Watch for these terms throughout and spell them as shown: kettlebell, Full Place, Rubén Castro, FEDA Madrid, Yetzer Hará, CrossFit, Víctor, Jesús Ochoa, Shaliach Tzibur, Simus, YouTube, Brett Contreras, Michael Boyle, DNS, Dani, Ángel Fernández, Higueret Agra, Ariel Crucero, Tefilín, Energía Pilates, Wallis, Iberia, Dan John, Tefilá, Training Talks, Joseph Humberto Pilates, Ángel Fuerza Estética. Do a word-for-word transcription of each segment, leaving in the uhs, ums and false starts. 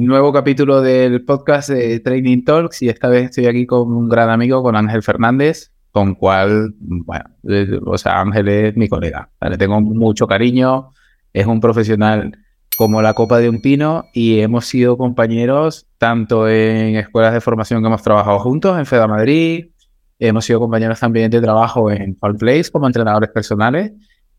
Nuevo capítulo del podcast de Training Talks y esta vez estoy aquí con un gran amigo, con Ángel Fernández, con cual, bueno, eh, o sea, Ángel es mi colega, le tengo mucho cariño, es un profesional como la copa de un pino y hemos sido compañeros tanto en escuelas de formación que hemos trabajado juntos, en FEDA Madrid, hemos sido compañeros también de trabajo en Full Place como entrenadores personales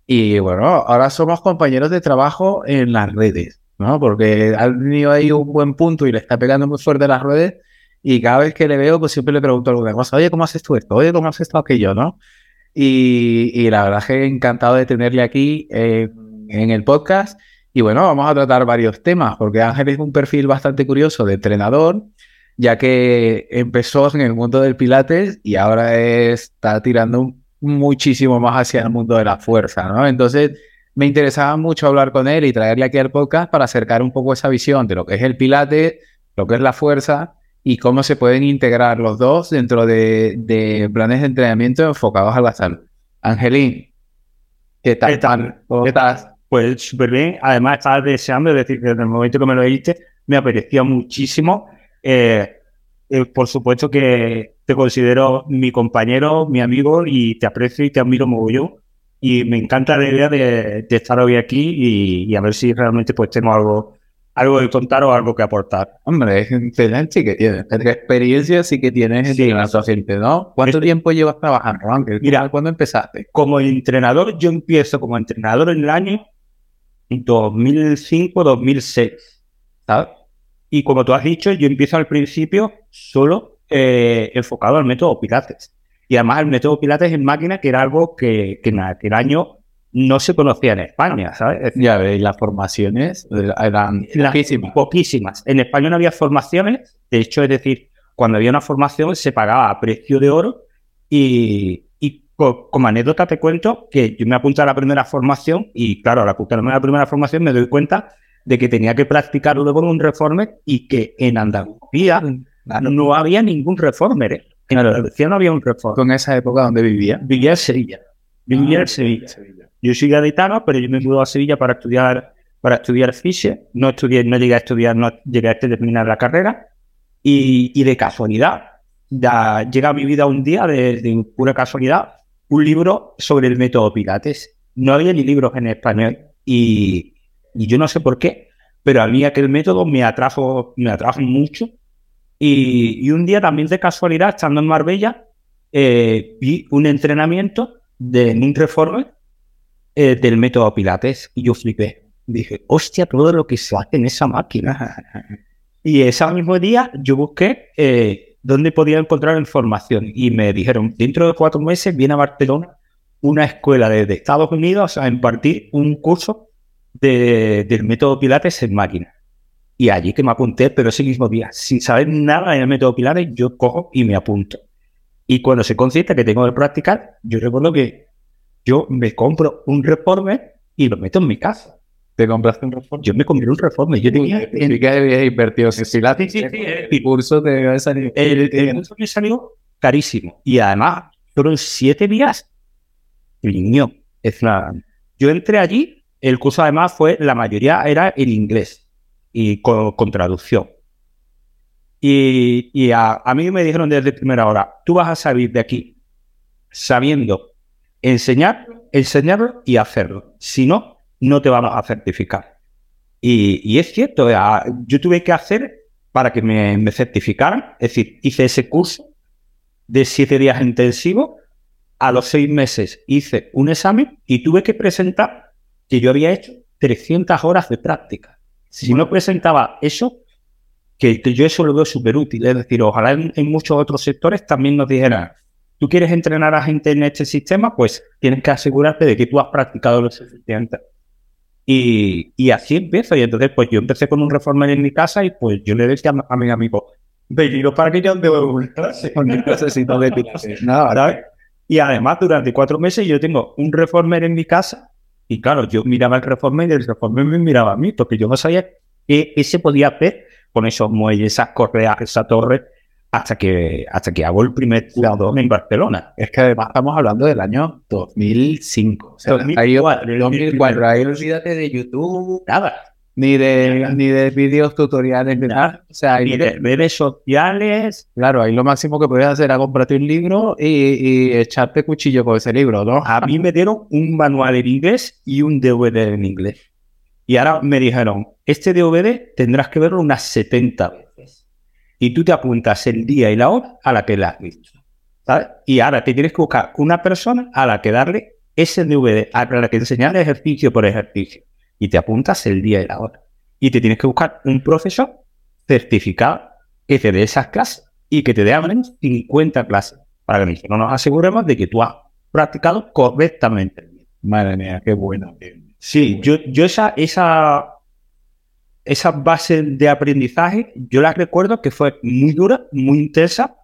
y bueno, ahora somos compañeros de trabajo en las redes, ¿no? Porque ha tenido ahí un buen punto y le está pegando muy fuerte las redes y cada vez que le veo pues siempre le pregunto alguna cosa, oye, ¿cómo haces tú esto? Oye, ¿cómo haces esto aquello? ¿No? Y, y la verdad es que encantado de tenerle aquí eh, en el podcast y bueno, vamos a tratar varios temas porque Ángel es un perfil bastante curioso de entrenador, ya que empezó en el mundo del Pilates y ahora está tirando muchísimo más hacia el mundo de la fuerza, ¿no? Entonces me interesaba mucho hablar con él y traerle aquí al podcast para acercar un poco esa visión de lo que es el Pilates, lo que es la fuerza y cómo se pueden integrar los dos dentro de, de planes de entrenamiento enfocados a la salud. Angelín, ¿qué tal? ¿Qué tal? ¿Cómo estás? Pues súper bien. Además, estaba deseando, es decir, desde el momento que me lo dijiste, me apreció muchísimo. Eh, eh, por supuesto que te considero mi compañero, mi amigo y te aprecio y te admiro mogollón. Y me encanta la idea de, de estar hoy aquí y, y a ver si realmente pues tenemos algo, algo que contar o algo que aportar. Hombre, es excelente que tienes. La experiencia sí que tienes sí, en la gente, ¿no? ¿Cuánto es... tiempo llevas trabajando, Ángel? Mira, ¿cuándo empezaste? Como entrenador, yo empiezo como entrenador en el año dos mil cinco dos mil seis, ¿sabes? Y como tú has dicho, yo empiezo al principio solo eh, enfocado al método Pilates. Y además el método Pilates en máquina, que era algo que, que en aquel año no se conocía en España, ¿sabes? Es ya veis, las formaciones eran las poquísimas. poquísimas. En España no había formaciones, de hecho, es decir, cuando había una formación se pagaba a precio de oro y, y co- como anécdota te cuento que yo me apunté a la primera formación y claro, al apuntarme a la primera formación me doy cuenta de que tenía que practicar luego un reformer y que en Andalucía claro. no había ningún reformer, ¿eh? En Andalucía no había un reformer. ¿Con esa época donde vivía? Vivía en Sevilla. Vivía ah, en Sevilla. Sevilla. Yo soy gaditano, pero yo me mudé a Sevilla para estudiar para estudiar fisio. No estudié, no llegué a estudiar, no llegué a terminar la carrera. Y, y de casualidad, da, llega a mi vida un día, de, de pura casualidad, un libro sobre el método Pilates. No había ni libros en español. Y, y yo no sé por qué, pero a mí aquel método me atrajo, me atrajo mucho. Y, y un día también de casualidad, estando en Marbella, eh, vi un entrenamiento de un reformer eh, del método Pilates y yo flipé. Dije, hostia, todo lo que se hace en esa máquina. Y ese mismo día yo busqué eh, dónde podía encontrar información y me dijeron, dentro de cuatro meses viene a Barcelona una escuela desde Estados Unidos a impartir un curso de, del método Pilates en máquina. Y allí que me apunté, pero ese mismo día, sin saber nada del método Pilates, yo cojo y me apunto. Y cuando soy consciente que tengo que practicar, yo recuerdo que yo me compro un reformer y lo meto en mi casa. ¿Te compraste un reformer? Yo me compré un reformer. Yo tenía... ¿Y qué habías invertido? En Pilates, sí, sí, sí. El curso te salió... El, el curso me salió carísimo. Y además, fueron siete días. Niño, es nada. Yo entré allí, el curso además fue, la mayoría era en inglés. Y con, con traducción. Y, y a, a mí me dijeron desde primera hora, tú vas a salir de aquí sabiendo enseñar, enseñarlo y hacerlo. Si no, no te vamos a certificar. Y, y es cierto, a, yo tuve que hacer para que me, me certificaran. Es decir, hice ese curso de siete días intensivo. A los seis meses hice un examen y tuve que presentar que yo había hecho trescientas horas de práctica. Si bueno. no presentaba eso, que yo eso lo veo súper útil. Es decir, ojalá en, en muchos otros sectores también nos dijeran, tú quieres entrenar a gente en este sistema, pues tienes que asegurarte de que tú has practicado lo suficiente. Y, y así empiezo. Y entonces, pues yo empecé con un reformer en mi casa y pues yo le decía a, a mi amigo, veniros para que yo ande una clase. No necesito de Pilates. Nada, y además, durante cuatro meses yo tengo un reformer en mi casa. Y claro, yo miraba el reformer y el reformer me miraba a mí, porque yo no sabía qué, qué se podía hacer con esos muelles, esas correas, esa torre, hasta que hasta que hago el primer curador en Barcelona. Es que además estamos hablando del año dos mil cinco. O sea, dos mil cuatro. Ahí, dos mil cuatro, ahí olvídate de YouTube. Nada. ni de, ni de vídeos tutoriales, ¿verdad? O sea, ni de redes sociales. Claro, ahí lo máximo que podías hacer era comprarte un libro y, y echarte cuchillo con ese libro, ¿no? A mí me dieron un manual en inglés y un D V D en inglés. Y ahora me dijeron, este D V D tendrás que verlo unas setenta veces. Y tú te apuntas el día y la hora a la que la has visto, ¿sabes? Y ahora te tienes que buscar una persona a la que darle ese D V D, a la que enseñarle ejercicio por ejercicio. Y te apuntas el día y la hora. Y te tienes que buscar un profesor certificado que te dé esas clases y que te dé al menos cincuenta clases para que no nos aseguremos de que tú has practicado correctamente. Madre mía, qué bueno. Sí, qué bueno. Yo, yo esa, esa, esa base de aprendizaje, yo la recuerdo que fue muy dura, muy intensa,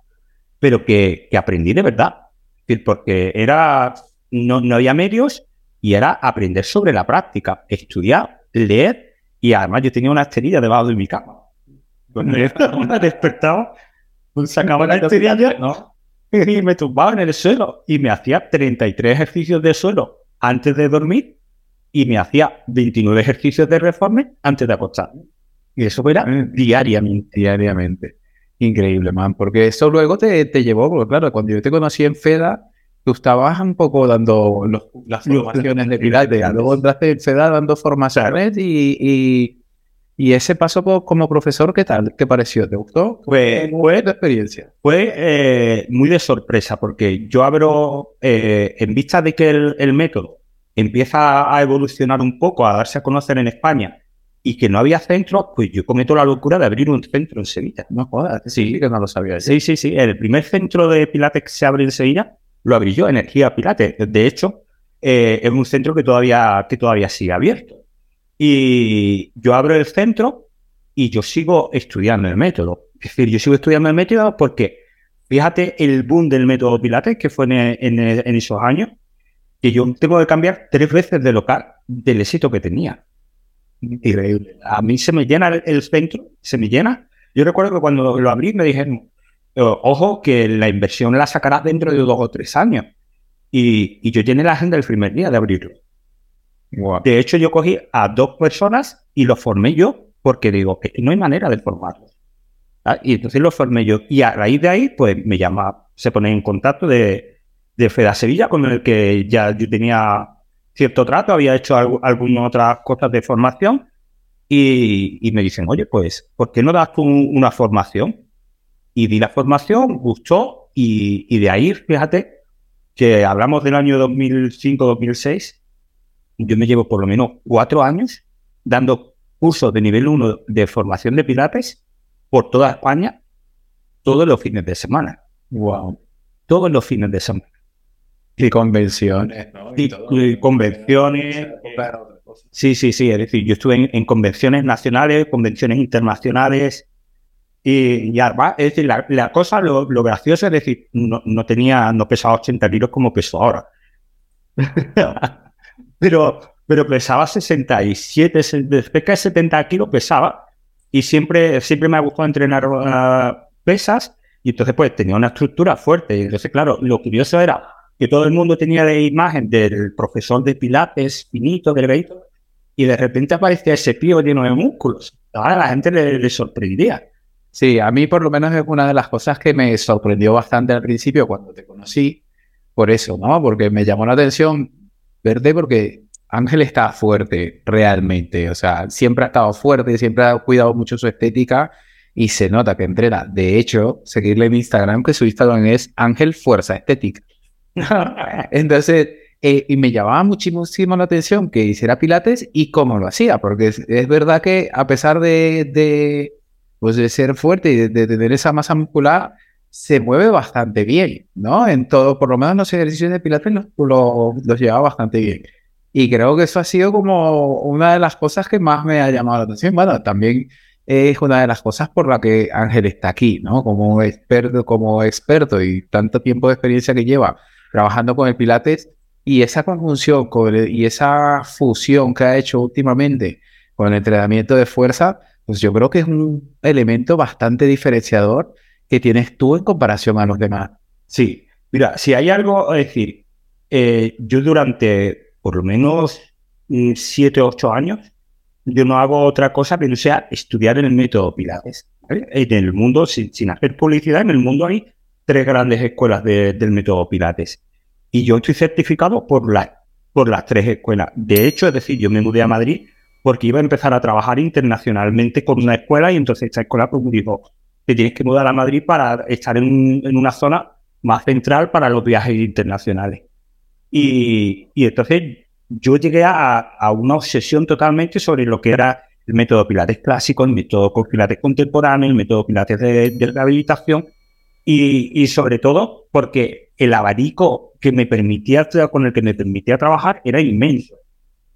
pero que, que aprendí de verdad. Porque era no, no había medios. Y era aprender sobre la práctica, estudiar, leer, y además yo tenía una esterilla debajo de mi cama. Cuando yo despertaba, sacaba la esterilla ¿no? y me tumbaba en el suelo, y me hacía treinta y tres ejercicios de suelo antes de dormir, y me hacía veintinueve ejercicios de reforme antes de acostarme. Y eso era diariamente. Diariamente. Increíble, man, porque eso luego te, te llevó, porque claro, cuando yo te conocí en FEDA, tú estabas un poco dando los, las formaciones de Pilates, luego entraste en FEDA dando formaciones y, y, y ese paso por, como profesor, ¿qué tal? ¿Qué pareció? ¿Te gustó? Fue, fue tu experiencia. Fue eh, muy de sorpresa porque yo abro, eh, en vista de que el, el método empieza a evolucionar un poco, a darse a conocer en España y que no había centros, pues yo cometo la locura de abrir un centro en Sevilla. No jodas, sí, que no lo sabía. Sí, sí, sí. El primer centro de Pilates que se abre en Sevilla lo abrí yo, Energía Pilates. De hecho, eh, es un centro que todavía, que todavía sigue abierto. Y yo abro el centro y yo sigo estudiando el método. Es decir, yo sigo estudiando el método porque, fíjate, el boom del método Pilates que fue en, en, en esos años, que yo tengo que cambiar tres veces de local del éxito que tenía. Increíble. A mí se me llena el, el centro, se me llena. Yo recuerdo que cuando lo, lo abrí me dijeron, ojo, que la inversión la sacarás dentro de dos o tres años. Y, y yo llené la agenda el primer día de abrirlo. Wow. De hecho, yo cogí a dos personas y los formé yo, porque digo, que no hay manera de formarlos. ¿Ah? Y entonces los formé yo. Y a raíz de ahí, pues me llama, se pone en contacto de, de FEDA Sevilla, con el que ya yo tenía cierto trato, había hecho algo, algunas otras cosas de formación. Y, y me dicen, oye, pues, ¿por qué no das tú una formación? Y di la formación, gustó, y, y de ahí, fíjate, que hablamos del año dos mil cinco dos mil seis, yo me llevo por lo menos cuatro años dando cursos de nivel uno de formación de Pilates por toda España, todos los fines de semana. ¡Wow! Todos los fines de semana. Y convenciones, ¿no? Y, y convenciones. Sí, sí, sí. Es decir, yo estuve en, en convenciones nacionales, convenciones internacionales. Y, y además, es decir, la, la cosa, lo, lo gracioso es decir, no, no tenía, no pesaba ochenta kilos como peso ahora. pero, pero pesaba sesenta y siete, cerca de setenta kilos pesaba. Y siempre, siempre me ha gustado entrenar uh, pesas. Y entonces, pues, tenía una estructura fuerte. Y entonces, claro, lo curioso era que todo el mundo tenía la imagen del profesor de Pilates, finito, delgadito. Y de repente aparecía ese pío lleno de músculos. Ahora la gente le, le sorprendía. Sí, a mí por lo menos es una de las cosas que me sorprendió bastante al principio cuando te conocí, por eso, ¿no? Porque me llamó la atención verte porque Ángel está fuerte realmente, o sea, siempre ha estado fuerte, siempre ha cuidado mucho su estética y se nota que entrena. De hecho, seguirle en Instagram, que su Instagram es Ángel Fuerza Estética. Entonces, eh, y me llamaba muchísimo la atención que hiciera Pilates y cómo lo hacía, porque es, es verdad que a pesar de... de pues de ser fuerte y de, de tener esa masa muscular, se mueve bastante bien, ¿no? En todo, por lo menos los ejercicios de Pilates los, los, los llevaba bastante bien. Y creo que eso ha sido como una de las cosas que más me ha llamado la atención. Bueno, también es una de las cosas por la que Ángel está aquí, ¿no? Como experto, como experto y tanto tiempo de experiencia que lleva trabajando con el Pilates y esa conjunción con el, y esa fusión que ha hecho últimamente con el entrenamiento de fuerza, pues yo creo que es un elemento bastante diferenciador que tienes tú en comparación a los demás. Sí, mira, si hay algo, es decir, eh, yo durante por lo menos siete o ocho años yo no hago otra cosa que no sea estudiar el método Pilates, ¿vale? En el mundo, sin, sin hacer publicidad, en el mundo hay tres grandes escuelas de, del método Pilates. Y yo estoy certificado por, la, por las tres escuelas. De hecho, es decir, yo me mudé a Madrid porque iba a empezar a trabajar internacionalmente con una escuela, y entonces esta escuela pues, me dijo, te tienes que mudar a Madrid para estar en, en una zona más central para los viajes internacionales. Y, y entonces... yo llegué a, a una obsesión totalmente sobre lo que era el método Pilates clásico, el método Pilates contemporáneo, el método Pilates de, de rehabilitación y, y sobre todo porque el abanico que me permitía, con el que me permitía trabajar era inmenso.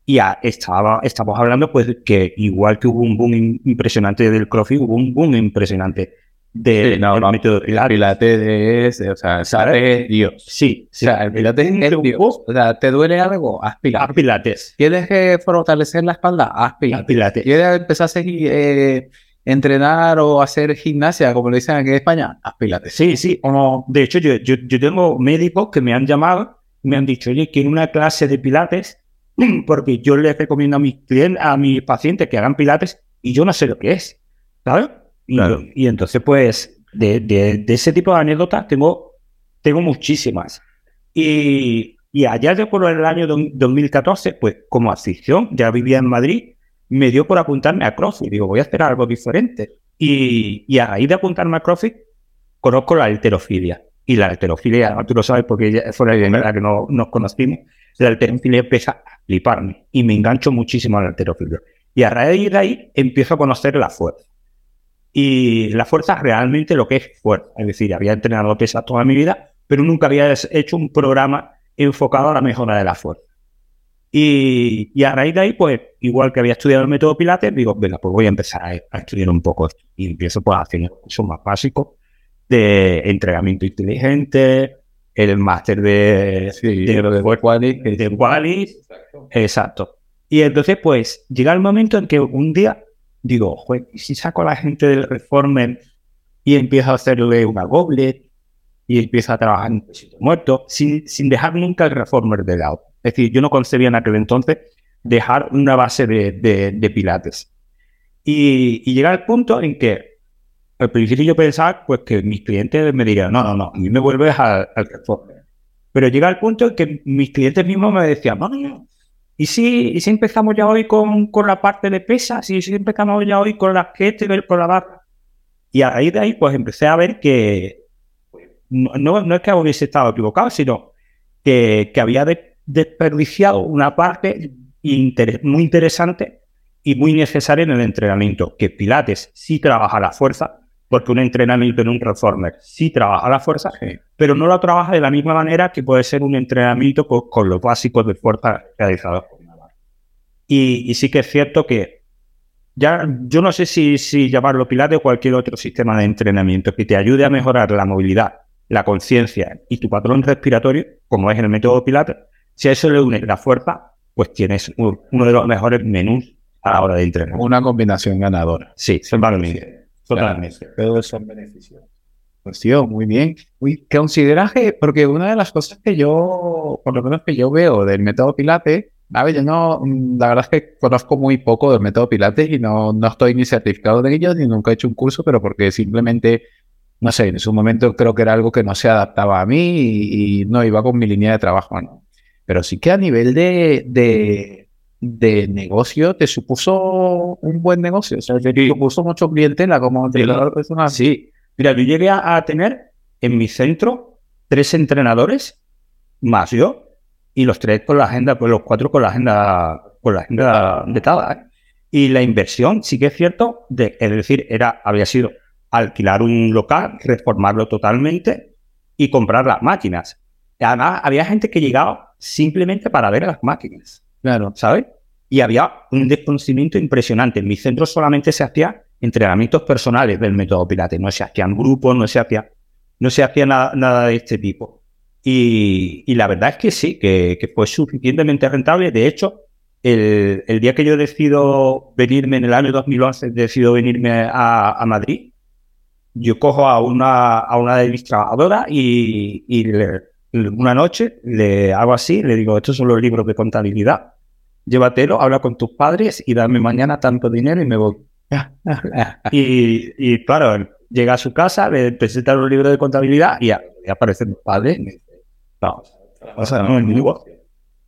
Y a, estaba, estamos hablando pues que igual que hubo un boom impresionante del CrossFit, hubo un boom impresionante del sí, no, no, método Pilates. Pilates es, o sea, ¿sabes? Dios. Sí, sí. O sea, el Pilates es Dios. Dios. O sea, ¿te duele algo? Haz Pilates. Haz Pilates. ¿Quieres eh, fortalecer la espalda? Haz Pilates. Pilates. ¿Quieres empezar a seguir, eh, entrenar o hacer gimnasia, como le dicen aquí en España? Haz Pilates. Sí, sí. O no. De hecho, yo, yo, yo tengo médicos que me han llamado y me han dicho, oye, quiero una clase de Pilates porque yo les recomiendo a mis clientes, a mis pacientes que hagan Pilates y yo no sé lo que es, ¿sabes? Claro. Y, y entonces, pues, de, de, de ese tipo de anécdotas tengo, tengo muchísimas. Y, y allá yo por el año dos mil catorce, pues, como afición, ya vivía en Madrid, me dio por apuntarme a CrossFit. Digo, voy a hacer algo diferente. Y, y a raíz de apuntarme a CrossFit, conozco la halterofilia. Y la halterofilia, tú lo sabes porque fue la primera que no, nos conocimos, la halterofilia empieza a fliparme. Y me engancho muchísimo a la halterofilia. Y a raíz de ahí, empiezo a conocer la fuerza. Y la fuerza realmente lo que es fuerza. Es decir, había entrenado pesas toda mi vida, pero nunca había hecho un programa enfocado a la mejora de la fuerza. Y, y a raíz de ahí, pues, igual que había estudiado el método Pilates, digo, venga, pues voy a empezar a, a estudiar un poco esto. Y empiezo pues, a hacer cursos más básicos de entrenamiento inteligente, el máster de, sí, de, de, de Wallis. De Wallis. Exacto. Exacto. Y entonces, pues, llega el momento en que un día... digo, joder, ¿y si saco a la gente del reformer y empiezo a hacerle una goblet y empiezo a trabajar en pesito muerto sin, sin dejar nunca el reformer de lado? Es decir, yo no concebía en aquel entonces dejar una base de, de, de pilates. Y, y llega el punto en que al principio yo pensaba pues, que mis clientes me dirían, no, no, no, a mí me vuelves al, al reformer. Pero llega el punto en que mis clientes mismos me decían, no, no, ¿Y si, ¿Y si empezamos ya hoy con, con la parte de pesas? ¿Y si empezamos ya hoy con la kettlebell, con la barra? Y a raíz de ahí, pues empecé a ver que no, no es que hubiese estado equivocado, sino que, que había de, desperdiciado una parte inter, muy interesante y muy necesaria en el entrenamiento. Que Pilates sí trabaja la fuerza, porque un entrenamiento en un reformer sí trabaja la fuerza, sí, pero no lo trabaja de la misma manera que puede ser un entrenamiento con, con los básicos de fuerza realizados por una barra. Y, y sí que es cierto que ya yo no sé si, si llamarlo Pilates o cualquier otro sistema de entrenamiento que te ayude a mejorar la movilidad, la conciencia y tu patrón respiratorio, como es el método Pilates, si a eso le unes la fuerza, pues tienes un, uno de los mejores menús a la hora de entrenar. Una combinación ganadora. Sí, totalmente. Totalmente, pero son beneficios. Pues tío, muy bien. Uy, ¿qué consideras que? Porque una de las cosas que yo, por lo menos que yo veo del método Pilates, a ver, yo no, la verdad es que conozco muy poco del método Pilates y no, no estoy ni certificado de ello, ni nunca he hecho un curso, pero porque simplemente, no sé, en su momento creo que era algo que no se adaptaba a mí y, y no iba con mi línea de trabajo, ¿no? Pero sí que a nivel de... de de negocio, te supuso un buen negocio, o sea, te sí. supuso mucho clientela como entrenador personal. Sí, mira, yo llegué a, a tener en mi centro tres entrenadores más yo y los tres con la agenda, pues los cuatro con la agenda, con la agenda vetada, ¿eh? Y la inversión, sí que es cierto, de, es decir, era, había sido alquilar un local, reformarlo totalmente y comprar las máquinas. Además, había gente que llegaba simplemente para ver las máquinas. Claro, ¿sabes? Y había un desconocimiento impresionante. En mi centro solamente se hacía entrenamientos personales del método Pilates. No se hacían grupos, no se hacía, no se hacía nada, nada de este tipo. Y, y la verdad es que sí, que, que fue suficientemente rentable. De hecho, el, el día que yo decido venirme, en el año dos mil once, decido venirme a, a Madrid, yo cojo a una, a una de mis trabajadoras y, y le... una noche le hago así, le digo, estos son los libros de contabilidad llévatelo, habla con tus padres y dame mañana tanto dinero y me voy. y, y claro, llega a su casa, le presenta un libro de contabilidad y, a, y aparecen los padres y me dicen, vamos, vamos a un negocio,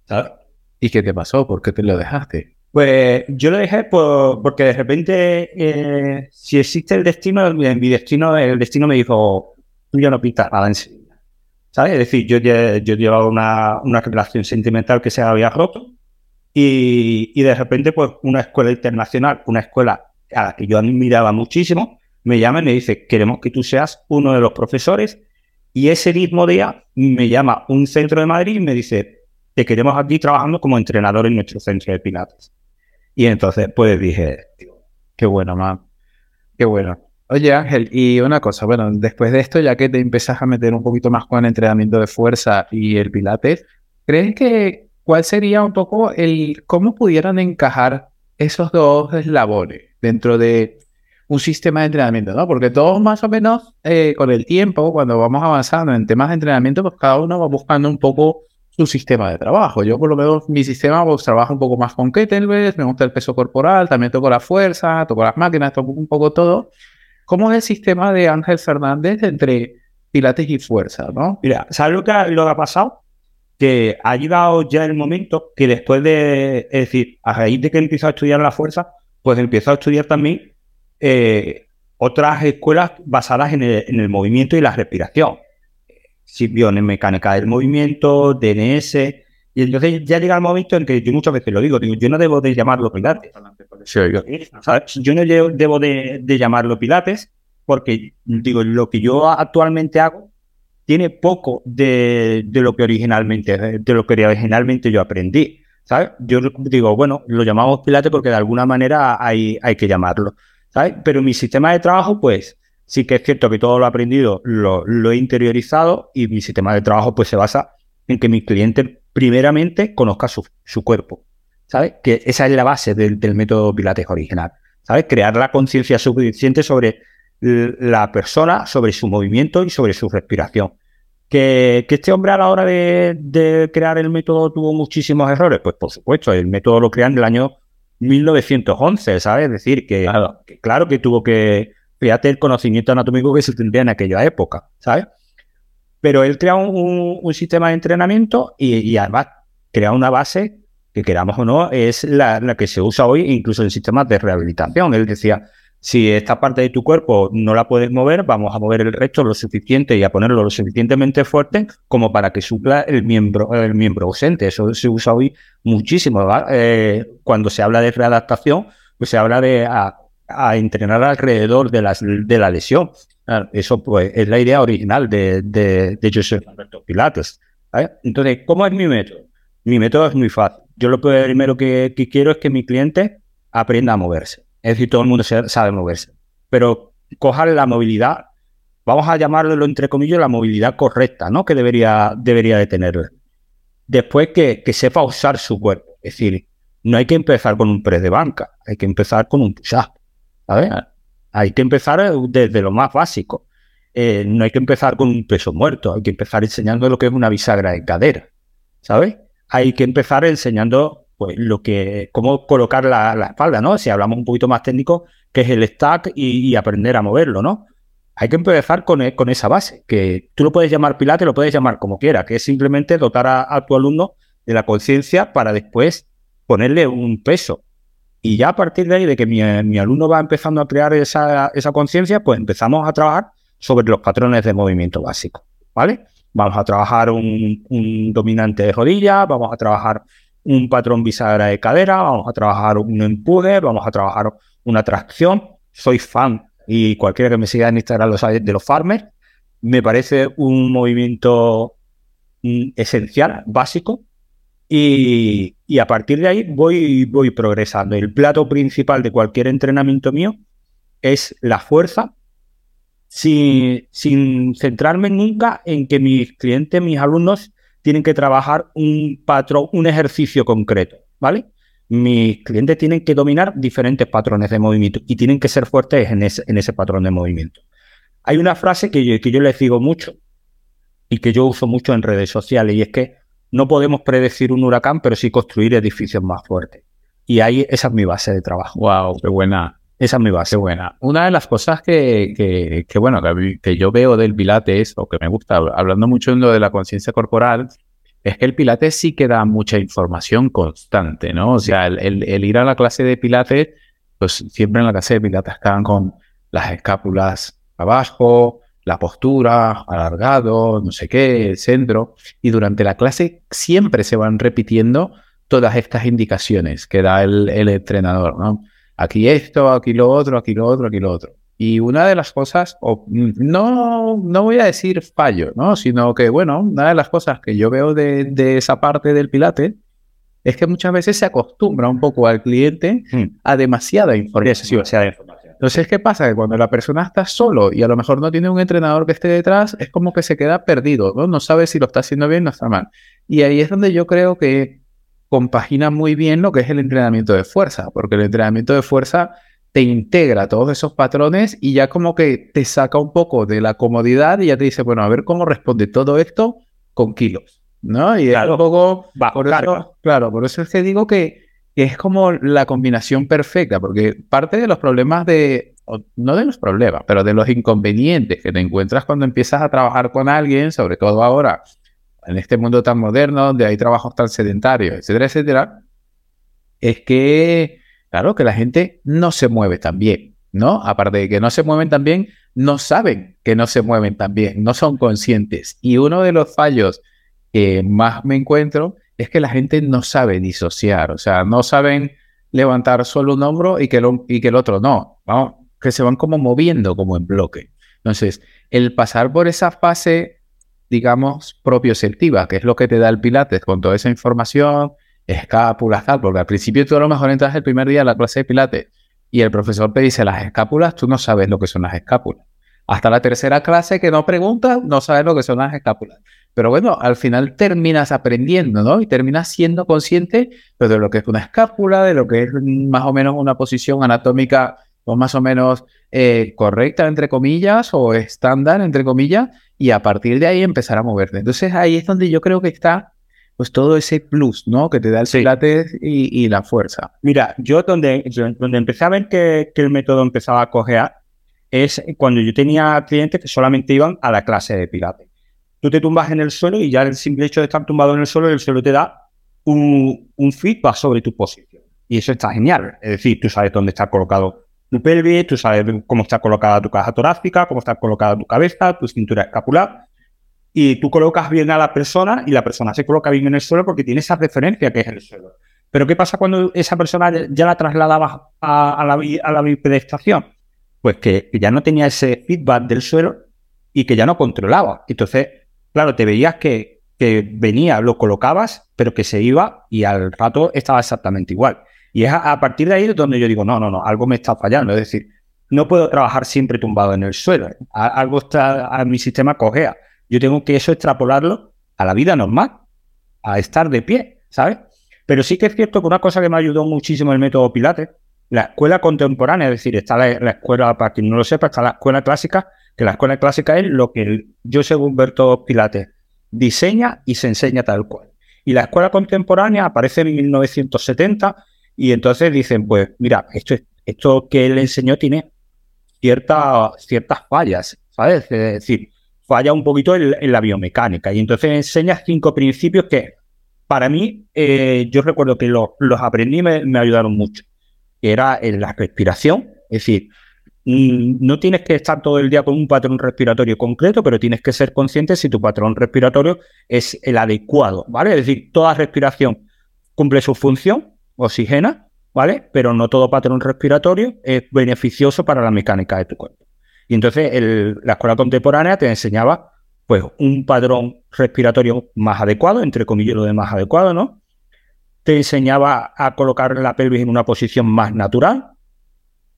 ¿sabes? ¿Y qué te pasó? ¿Por qué te lo dejaste? Pues yo lo dejé por, porque de repente, eh, si existe el destino, mi destino, el destino me dijo, tú ya no pintas nada en sí, ¿sabes? Es decir, yo, yo llevaba una, una relación sentimental que se había roto y, y de repente, pues, una escuela internacional, una escuela a la que yo admiraba muchísimo, me llama y me dice, queremos que tú seas uno de los profesores. Y ese mismo día me llama un centro de Madrid y me dice, te queremos aquí trabajando como entrenador en nuestro centro de Pilates. Y entonces, pues dije, qué bueno, man, qué bueno. Oye, Ángel, y una cosa, bueno, después de esto, ya que te empezás a meter un poquito más con el entrenamiento de fuerza y el Pilates, ¿crees que cuál sería un poco el cómo pudieran encajar esos dos eslabones dentro de un sistema de entrenamiento, ¿no? Porque todos más o menos eh, con el tiempo, cuando vamos avanzando en temas de entrenamiento, pues cada uno va buscando un poco su sistema de trabajo. Yo por lo menos mi sistema pues trabaja un poco más con kettlebells, me gusta el peso corporal, también toco la fuerza, toco las máquinas, toco un poco todo. ¿Cómo es el sistema de Ángel Fernández entre Pilates y fuerza, no? Mira, ¿sabes lo que ha, lo que ha pasado? Que ha llegado ya el momento que después de, es decir, a raíz de que empiezo a estudiar la fuerza, pues empiezo a estudiar también eh, otras escuelas basadas en el, en el movimiento y la respiración. En mecánica del movimiento, D N S, y entonces ya llega el momento en que yo muchas veces lo digo, digo yo no debo de llamarlo Pilates, sí, yo, ¿sabes? Yo no debo de, de llamarlo Pilates porque digo lo que yo actualmente hago tiene poco de, de lo que originalmente de lo que originalmente yo aprendí, ¿sabes? Yo digo, bueno, lo llamamos Pilates porque de alguna manera hay, hay que llamarlo, ¿sabes? Pero mi sistema de trabajo, pues sí que es cierto que todo lo aprendido lo, lo he interiorizado y mi sistema de trabajo pues se basa en que mi cliente primeramente conozca su, su cuerpo, ¿sabes? Que esa es la base del, del método Pilates original, ¿sabes? Crear la conciencia suficiente sobre la persona, sobre su movimiento y sobre su respiración. Que, que este hombre a la hora de, de crear el método tuvo muchísimos errores, pues por supuesto, el método lo crean en el año mil novecientos once, ¿sabes? Es decir, que claro que, claro que tuvo que... Fíjate el conocimiento anatómico que se tendría en aquella época, ¿sabes? Pero él crea un, un, un sistema de entrenamiento y, y además crea una base que, queramos o no, es la, la que se usa hoy incluso en sistemas de rehabilitación. Él decía, si esta parte de tu cuerpo no la puedes mover, vamos a mover el resto lo suficiente y a ponerlo lo suficientemente fuerte como para que supla el miembro, el miembro ausente. Eso se usa hoy muchísimo. Eh, cuando se habla de readaptación, pues se habla de... A, a entrenar alrededor de, las, de la lesión. Eso pues es la idea original de, de, de Joseph Humberto Pilates, ¿sabes? Entonces, ¿cómo es mi método? Mi método es muy fácil. Yo lo primero que, que quiero es que mi cliente aprenda a moverse. Es decir, todo el mundo sabe moverse. Pero coja la movilidad, vamos a llamarlo entre comillas, la movilidad correcta, ¿no? Que debería, debería de tenerla. Después que, que sepa usar su cuerpo. Es decir, no hay que empezar con un press de banca, hay que empezar con un push-up. ¿Sabes? Hay que empezar desde lo más básico. Eh, no hay que empezar con un peso muerto, hay que empezar enseñando lo que es una bisagra de cadera, ¿sabes? Hay que empezar enseñando pues lo que, cómo colocar la, la espalda, ¿no? Si hablamos un poquito más técnico, que es el stack y, y aprender a moverlo, ¿no? Hay que empezar con, con esa base, que tú lo puedes llamar Pilates, lo puedes llamar como quieras, que es simplemente dotar a, a tu alumno de la conciencia para después ponerle un peso. Y ya a partir de ahí, de que mi, mi alumno va empezando a crear esa, esa conciencia, pues empezamos a trabajar sobre los patrones de movimiento básico, ¿vale? Vamos a trabajar un, un dominante de rodilla, vamos a trabajar un patrón bisagra de cadera, vamos a trabajar un empuje, vamos a trabajar una tracción. Soy fan, y cualquiera que me siga en Instagram lo sabe, de los farmers. Me parece un movimiento esencial, básico. Y, y a partir de ahí voy, voy progresando. El plato principal de cualquier entrenamiento mío es la fuerza, sin, sin centrarme nunca en que mis clientes, mis alumnos, tienen que trabajar un patrón, un ejercicio concreto, ¿vale? Mis clientes tienen que dominar diferentes patrones de movimiento y tienen que ser fuertes en ese, en ese patrón de movimiento. Hay una frase que yo, que yo les digo mucho y que yo uso mucho en redes sociales, y es que No podemos predecir un huracán, pero sí construir edificios más fuertes. Y ahí esa es mi base de trabajo. Wow, qué buena. Esa es mi base. Qué buena. Una de las cosas que, que, que bueno, que, que yo veo del Pilates, o que me gusta, hablando mucho en lo de la conciencia corporal, es que el Pilates sí que da mucha información constante, ¿no? O sea, el, el, el ir a la clase de Pilates, pues siempre en la clase de Pilates están con las escápulas abajo, la postura, alargado, no sé qué, el centro. Y durante la clase siempre se van repitiendo todas estas indicaciones que da el, el entrenador, ¿no? Aquí esto, aquí lo otro, aquí lo otro, aquí lo otro. Y una de las cosas, o, no, no voy a decir fallo, ¿no? Sino que, bueno, una de las cosas que yo veo de, de esa parte del Pilates es que muchas veces se acostumbra un poco al cliente mm. a demasiada información. Sí, demasiada información. Entonces, ¿qué pasa? Que cuando la persona está solo y a lo mejor no tiene un entrenador que esté detrás, es como que se queda perdido, ¿no? No sabe si lo está haciendo bien o está mal. Y ahí es donde yo creo que compagina muy bien lo que es el entrenamiento de fuerza, porque el entrenamiento de fuerza te integra todos esos patrones y ya como que te saca un poco de la comodidad y ya te dice, bueno, a ver cómo responde todo esto con kilos, ¿no? Y claro, es un poco... Bajo por eso, claro, por eso es que digo que, que es como la combinación perfecta, porque parte de los problemas de... No de los problemas, pero de los inconvenientes que te encuentras cuando empiezas a trabajar con alguien, sobre todo ahora, en este mundo tan moderno, donde hay trabajos tan sedentarios, etcétera, etcétera, es que... Claro que la gente no se mueve tan bien, ¿no? Aparte de que no se mueven tan bien, no saben que no se mueven tan bien, no son conscientes. Y uno de los fallos que más me encuentro es que la gente no sabe disociar, o sea, no saben levantar solo un hombro y que, lo, y que el otro no, vamos, que se van como moviendo como en bloque. Entonces, el pasar por esa fase, digamos, propioceptiva, que es lo que te da el Pilates con toda esa información, escápulas, tal, porque al principio tú a lo mejor entras el primer día a la clase de Pilates y el profesor te dice las escápulas, tú no sabes lo que son las escápulas. Hasta la tercera clase que no preguntas, no sabes lo que son las escápulas. Pero bueno, al final terminas aprendiendo, ¿no? Y terminas siendo consciente pues, de lo que es una escápula, de lo que es más o menos una posición anatómica o más o menos eh, correcta, entre comillas, o estándar, entre comillas, y a partir de ahí empezar a moverte. Entonces ahí es donde yo creo que está pues todo ese plus, ¿no? Que te da el sí. Pilates y, y la fuerza. Mira, yo donde, yo donde empecé a ver que, que el método empezaba a cojear es cuando yo tenía clientes que solamente iban a la clase de Pilates. Tú te tumbas en el suelo y ya el simple hecho de estar tumbado en el suelo, el suelo te da un, un feedback sobre tu posición. Y eso está genial. Es decir, tú sabes dónde está colocado tu pelvis, tú sabes cómo está colocada tu caja torácica, cómo está colocada tu cabeza, tu cintura escapular. Y tú colocas bien a la persona y la persona se coloca bien en el suelo porque tiene esa referencia que es el suelo. Pero ¿qué pasa cuando esa persona ya la trasladabas a, a, la, a la bipedestación? Pues que ya no tenía ese feedback del suelo y que ya no controlaba. Entonces, claro, te veías que, que venía, lo colocabas, pero que se iba y al rato estaba exactamente igual. Y es a, a partir de ahí donde yo digo, no, no, no, algo me está fallando. Es decir, no puedo trabajar siempre tumbado en el suelo. A, algo está, a mi sistema cojea. Yo tengo que eso extrapolarlo a la vida normal, a estar de pie, ¿sabes? Pero sí que es cierto que una cosa que me ayudó muchísimo el método Pilates, la escuela contemporánea, es decir, está la, la escuela, para quien no lo sepa, está la escuela clásica, que la escuela clásica es lo que el Joseph Humberto Pilates diseña y se enseña tal cual. Y la escuela contemporánea aparece en mil novecientos setenta y entonces dicen, pues mira, esto, esto que él enseñó tiene cierta, ciertas fallas, ¿sabes? Es decir, falla un poquito en, en la biomecánica y entonces enseñas cinco principios que para mí, eh, yo recuerdo que lo, los aprendí y me, me ayudaron mucho. Era en la respiración, es decir, no tienes que estar todo el día con un patrón respiratorio concreto, pero tienes que ser consciente si tu patrón respiratorio es el adecuado, ¿vale? Es decir, toda respiración cumple su función, oxigena, ¿vale? Pero no todo patrón respiratorio es beneficioso para la mecánica de tu cuerpo. Y entonces el, la escuela contemporánea te enseñaba pues un patrón respiratorio más adecuado, entre comillas lo de más adecuado, ¿no? Te enseñaba a colocar la pelvis en una posición más natural,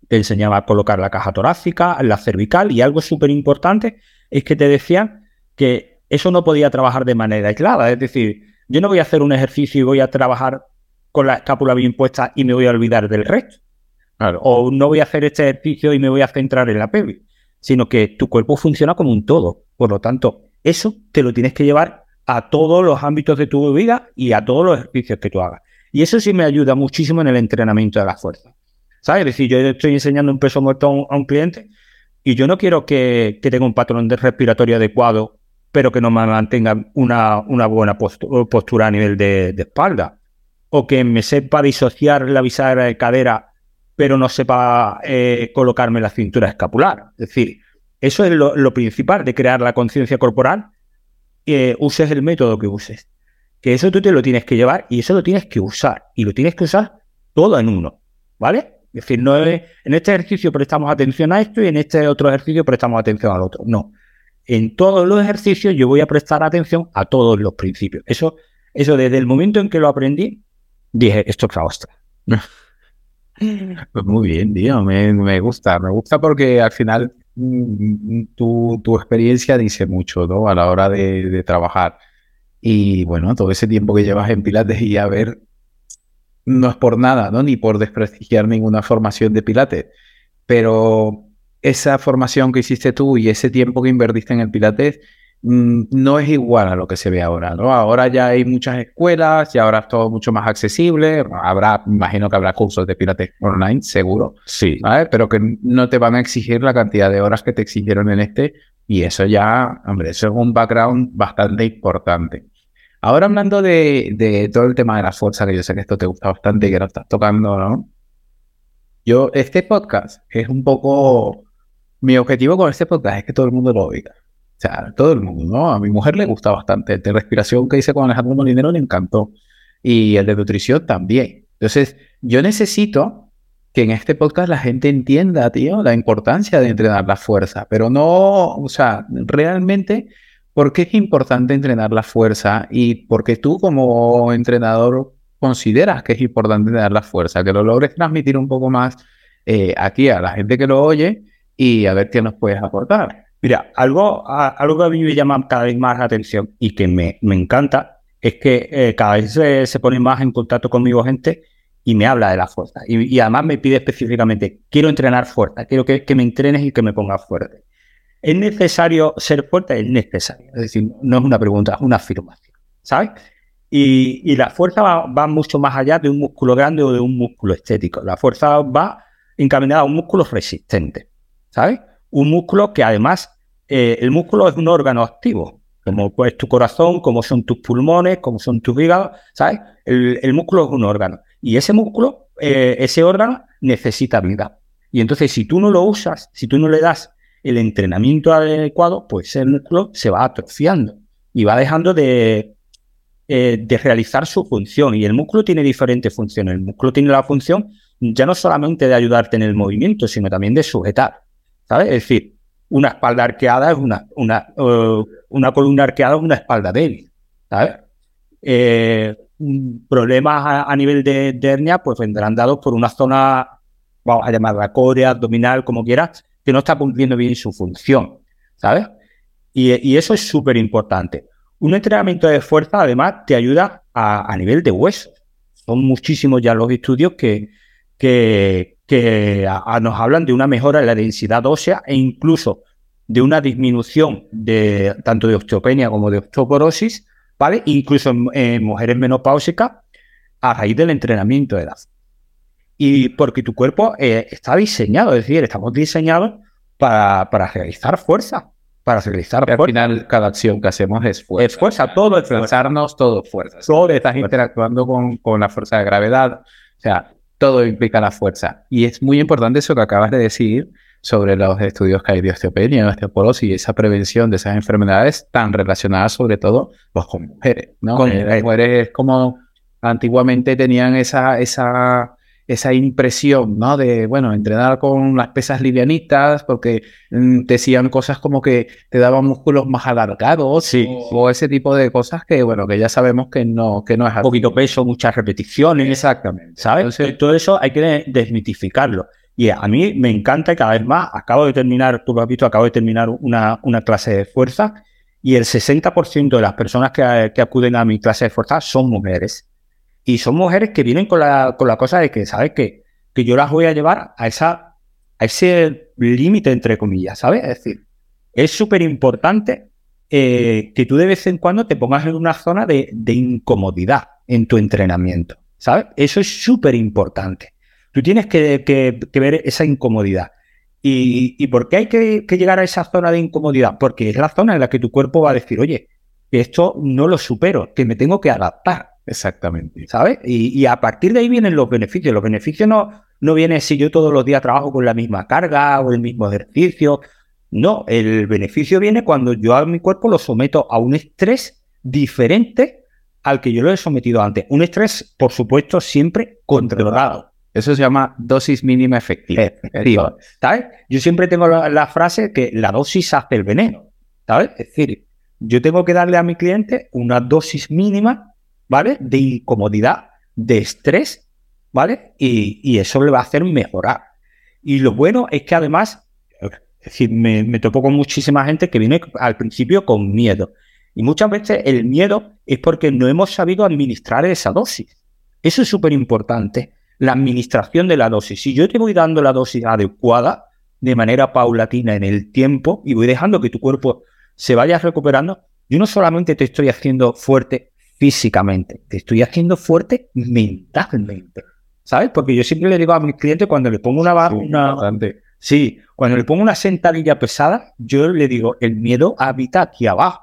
te enseñaba a colocar la caja torácica, la cervical, y algo súper importante es que te decían que eso no podía trabajar de manera aislada, es decir, yo no voy a hacer un ejercicio y voy a trabajar con la escápula bien puesta y me voy a olvidar del resto, claro. O no voy a hacer este ejercicio y me voy a centrar en la pelvis, sino que tu cuerpo funciona como un todo. Por lo tanto, eso te lo tienes que llevar a todos los ámbitos de tu vida y a todos los ejercicios que tú hagas. Y eso sí me ayuda muchísimo en el entrenamiento de la fuerza, ¿sabes? Es decir, yo estoy enseñando un peso muerto a un, a un cliente y yo no quiero que, que tenga un patrón de respiratorio adecuado, pero que no mantenga una, una buena postura, postura a nivel de, de espalda. O que me sepa disociar la bisagra de cadera, pero no sepa eh, colocarme la cintura escapular. Es decir, eso es lo, lo principal de crear la conciencia corporal. Eh, uses el método que uses. Que eso tú te lo tienes que llevar y eso lo tienes que usar. Y lo tienes que usar todo en uno, ¿vale? Es decir, no es, en este ejercicio prestamos atención a esto y en este otro ejercicio prestamos atención al otro. No. En todos los ejercicios yo voy a prestar atención a todos los principios. Eso, eso desde el momento en que lo aprendí, dije, esto es la ostra. Pues muy bien, tío. Me, me gusta. Me gusta porque al final tu, tu experiencia dice mucho, ¿no? A la hora de, de trabajar. Y bueno, todo ese tiempo que llevas en Pilates y a ver, no es por nada, ¿no? Ni por desprestigiar ninguna formación de Pilates. Pero esa formación que hiciste tú y ese tiempo que invertiste en el Pilates no es igual a lo que se ve ahora, ¿no? Ahora ya hay muchas escuelas y ahora es todo mucho más accesible. Habrá, imagino que habrá cursos de Pilates online, seguro. Sí. ¿Vale? Pero que no te van a exigir la cantidad de horas que te exigieron en este. Y eso ya, hombre, eso es un background bastante importante. Ahora hablando de, de todo el tema de la fuerza, que yo sé que esto te gusta bastante y que lo estás tocando, ¿no? Yo, este podcast es un poco... Mi objetivo con este podcast es que todo el mundo lo oiga. O sea, todo el mundo, ¿no? A mi mujer le gusta bastante. De respiración que hice con Alejandro Molinero le encantó. Y el de nutrición también. Entonces, yo necesito que en este podcast la gente entienda, tío, la importancia de entrenar la fuerza. Pero no, o sea, realmente, ¿por qué es importante entrenar la fuerza? Y porque tú como entrenador consideras que es importante entrenar la fuerza. Que lo logres transmitir un poco más eh, aquí a la gente que lo oye y a ver qué nos puedes aportar. Mira, algo, algo que a mí me llama cada vez más la atención y que me, me encanta es que eh, cada vez se, se pone más en contacto conmigo gente y me habla de la fuerza. Y, y además me pide específicamente, quiero entrenar fuerza, quiero que, que me entrenes y que me pongas fuerte. ¿Es necesario ser fuerte? Es necesario. Es decir, no es una pregunta, es una afirmación, ¿sabes? Y, y la fuerza va, va mucho más allá de un músculo grande o de un músculo estético. La fuerza va encaminada a un músculo resistente, ¿sabes? Un músculo que además... Eh, el músculo es un órgano activo, como es tu corazón, como son tus pulmones, como son tus hígados, ¿sabes? El, el músculo es un órgano y ese músculo, eh, ese órgano necesita vida. Y entonces si tú no lo usas, si tú no le das el entrenamiento adecuado, pues ese músculo se va atrofiando y va dejando de, eh, de realizar su función. Y el músculo tiene diferentes funciones. El músculo tiene la función ya no solamente de ayudarte en el movimiento, sino también de sujetar, ¿sabes? Es decir, una espalda arqueada es una, una, uh, una columna arqueada es una espalda débil, ¿sabes? Eh, problemas a, a nivel de, de hernia pues vendrán dados por una zona, vamos a llamarla córea, abdominal, como quieras, que no está cumpliendo bien su función, ¿sabes? Y, y eso es súper importante. Un entrenamiento de fuerza además te ayuda a, a nivel de huesos. Son muchísimos ya los estudios que... que que a, a nos hablan de una mejora en la densidad ósea e incluso de una disminución de tanto de osteopenia como de osteoporosis, ¿vale? Incluso en, en mujeres menopáusicas a raíz del entrenamiento de edad. Y porque tu cuerpo eh, está diseñado, es decir, estamos diseñados para, para realizar fuerza, para realizar fuerza. Al final cada acción que hacemos es fuerza. Es fuerza, todo es fuerza. Todo es fuerza. Todo estás fuerza. Interactuando con, con la fuerza de gravedad, o sea... Todo implica la fuerza. Y es muy importante eso que acabas de decir sobre los estudios que hay de osteopenia, osteoporosis y esa prevención de esas enfermedades tan relacionadas sobre todo pues, con mujeres, ¿no? Con mujeres. Las mujeres como antiguamente tenían esa, esa, esa impresión, ¿no? De, bueno, entrenar con las pesas livianitas porque mm, decían cosas como que te daban músculos más alargados sí, o, sí. o ese tipo de cosas que, bueno, que ya sabemos que no, que no es así. Poquito peso, muchas repeticiones. Exactamente. ¿Sabes? Entonces, todo eso hay que desmitificarlo. Y a mí me encanta y cada vez más. Acabo de terminar, tú lo has visto, acabo de terminar una, una clase de fuerza y el sesenta por ciento de las personas que, que acuden a mi clase de fuerza son mujeres. Y son mujeres que vienen con la, con la cosa de que, ¿sabes qué? Que yo las voy a llevar a, esa, a ese límite, entre comillas, ¿sabes? Es decir, es súper importante eh, que tú de vez en cuando te pongas en una zona de, de incomodidad en tu entrenamiento, ¿sabes? Eso es súper importante. Tú tienes que, que, que ver esa incomodidad. ¿Y, y por qué hay que, que llegar a esa zona de incomodidad? Porque es la zona en la que tu cuerpo va a decir, oye, que esto no lo supero, que me tengo que adaptar. Exactamente. ¿Sabes? Y, y a partir de ahí vienen los beneficios. Los beneficios no, no vienen si yo todos los días trabajo con la misma carga o el mismo ejercicio. No, el beneficio viene cuando yo a mi cuerpo lo someto a un estrés diferente al que yo lo he sometido antes. Un estrés, por supuesto, siempre controlado. Eso se llama dosis mínima efectiva. Efectiva. ¿Sabes? Yo siempre tengo la, la frase que la dosis hace el veneno. ¿Sabes? Es decir, yo tengo que darle a mi cliente una dosis mínima, ¿vale? De incomodidad, de estrés, ¿vale? Y, y eso le va a hacer mejorar. Y lo bueno es que además, es decir, me, me topo con muchísima gente que viene al principio con miedo. Y muchas veces el miedo es porque no hemos sabido administrar esa dosis. Eso es súper importante, la administración de la dosis. Si yo te voy dando la dosis adecuada de manera paulatina en el tiempo y voy dejando que tu cuerpo se vaya recuperando, yo no solamente te estoy haciendo fuerte físicamente, te estoy haciendo fuerte mentalmente, ¿sabes? Porque yo siempre le digo a mis clientes cuando le pongo una barra, sí, una, sí, cuando le pongo una sentadilla pesada, yo le digo, el miedo habita aquí abajo,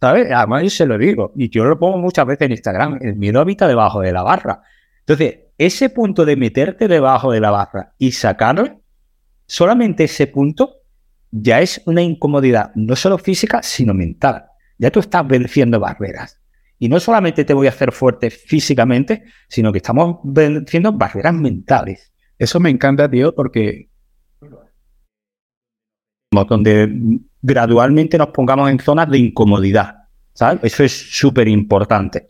¿sabes? Además yo se lo digo, y yo lo pongo muchas veces en Instagram, el miedo habita debajo de la barra. Entonces, ese punto de meterte debajo de la barra y sacarlo, solamente ese punto ya es una incomodidad, no solo física, sino mental. Ya tú estás venciendo barreras. Y no solamente te voy a hacer fuerte físicamente, sino que estamos venciendo barreras mentales. Eso me encanta, tío, porque donde gradualmente nos pongamos en zonas de incomodidad, ¿sabes? Eso es súper importante.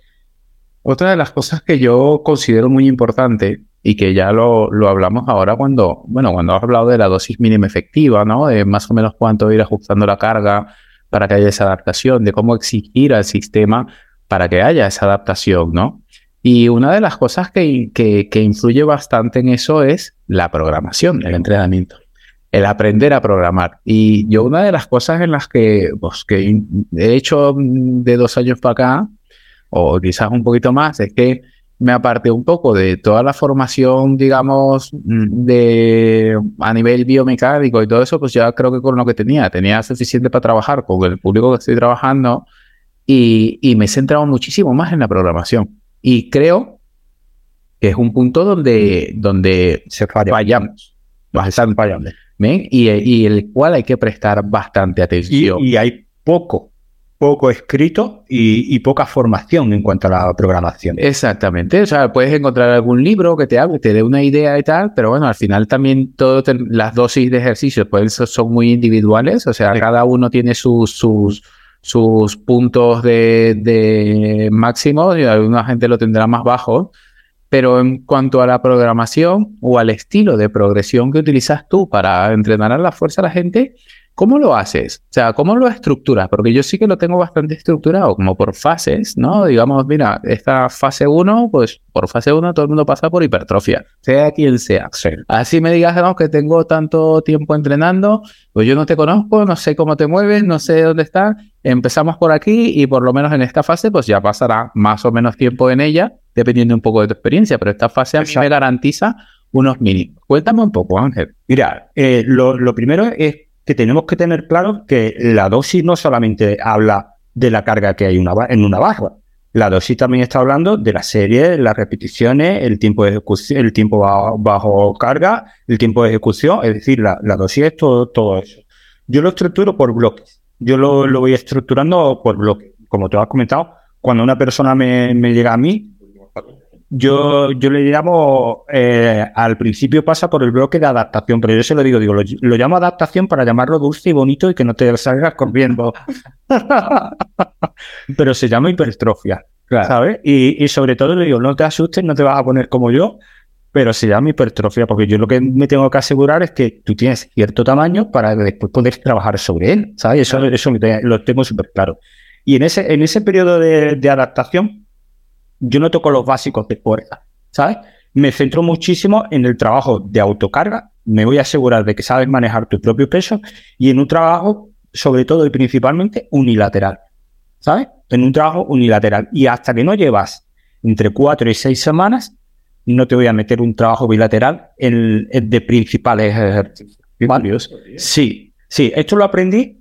Otra de las cosas que yo considero muy importante y que ya lo, lo hablamos ahora cuando, bueno, cuando has hablado de la dosis mínima efectiva, ¿no? De más o menos cuánto ir ajustando la carga para que haya esa adaptación, de cómo exigir al sistema para que haya esa adaptación, ¿no? Y una de las cosas que, que, que influye bastante en eso es la programación del entrenamiento, el aprender a programar. Y yo una de las cosas en las que, pues, que he hecho de dos años para acá, o quizás un poquito más, es que me aparté un poco de toda la formación, digamos, de a nivel biomecánico y todo eso, pues ya creo que con lo que tenía, tenía suficiente para trabajar con el público que estoy trabajando y, y me he centrado muchísimo más en la programación. Y creo que es un punto donde, donde se falla. fallamos, bastante fallamos. ¿Ven? Y, y el cual hay que prestar bastante atención. Y, y hay poco. poco escrito y, y poca formación en cuanto a la programación. Exactamente, o sea, puedes encontrar algún libro que te hable, te dé una idea y tal, pero bueno, al final también todo te, las dosis de ejercicios pues son muy individuales, o sea, sí. Cada uno tiene sus sus sus puntos de, de máximo y alguna gente lo tendrá más bajo, pero en cuanto a la programación o al estilo de progresión que utilizas tú para entrenar a la fuerza a la gente, ¿cómo lo haces? O sea, ¿cómo lo estructuras? Porque yo sí que lo tengo bastante estructurado, como por fases, ¿no? Digamos, mira, esta fase uno, pues por fase uno todo el mundo pasa por hipertrofia, sea quien sea. Sí. Así me digas, no, que tengo tanto tiempo entrenando, pues yo no te conozco, no sé cómo te mueves, no sé dónde estás. Empezamos por aquí y por lo menos en esta fase, pues ya pasará más o menos tiempo en ella, dependiendo un poco de tu experiencia, pero esta fase a mí me garantiza unos mínimos. Cuéntame un poco, Ángel. Mira, eh, lo, lo primero es que tenemos que tener claro que la dosis no solamente habla de la carga que hay una, en una barra. La dosis también está hablando de la serie, las repeticiones, el tiempo de ejecución, el tiempo bajo, bajo carga, el tiempo de ejecución. Es decir, la, la dosis es todo, todo eso. Yo lo estructuro por bloques. Yo lo, lo voy estructurando por bloques. Como tú has comentado, cuando una persona me, me llega a mí, yo, yo le llamo, eh, al principio pasa por el bloque de adaptación, pero yo se lo digo, digo, lo, lo llamo adaptación para llamarlo dulce y bonito y que no te salgas corriendo. Pero se llama hipertrofia, claro. ¿Sabes? Y, y sobre todo le digo, no te asustes, no te vas a poner como yo, pero se llama hipertrofia porque yo lo que me tengo que asegurar es que tú tienes cierto tamaño para después poder trabajar sobre él, ¿sabes? Eso, claro. Eso lo tengo súper claro. Y en ese, en ese periodo de, de adaptación, yo no toco los básicos de fuerza, ¿sabes? Me centro muchísimo en el trabajo de autocarga, me voy a asegurar de que sabes manejar tu propio peso y en un trabajo sobre todo y principalmente unilateral, ¿sabes? En un trabajo unilateral. Y hasta que no llevas entre cuatro y seis semanas, no te voy a meter un trabajo bilateral en, en, de principales ejercicios. Varios. Sí, sí. Esto lo aprendí,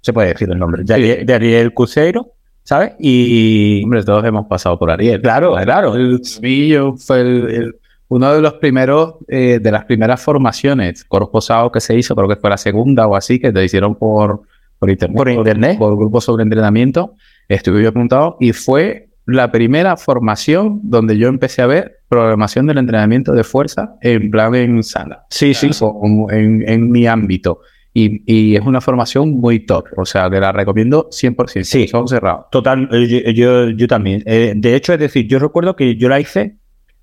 se puede decir el nombre, de Ariel, de Ariel Crucero, ¿sabes? Y... Hombre, todos hemos pasado por Ariel. Claro, claro. El, el, el, el, uno de los primeros, eh, de las primeras formaciones, Corpo Sao, que se hizo, creo que fue la segunda o así, que te hicieron por, por internet. Por internet. Por, por grupo sobre entrenamiento. Estuve yo apuntado y fue la primera formación donde yo empecé a ver programación del entrenamiento de fuerza en plan en sala. Sí, sí. En, en mi ámbito. Y, y es una formación muy top. O sea, que la recomiendo cien por ciento. Sí. Son cerrados. Total, yo, yo, yo también. Eh, de hecho, es decir, yo recuerdo que yo la hice,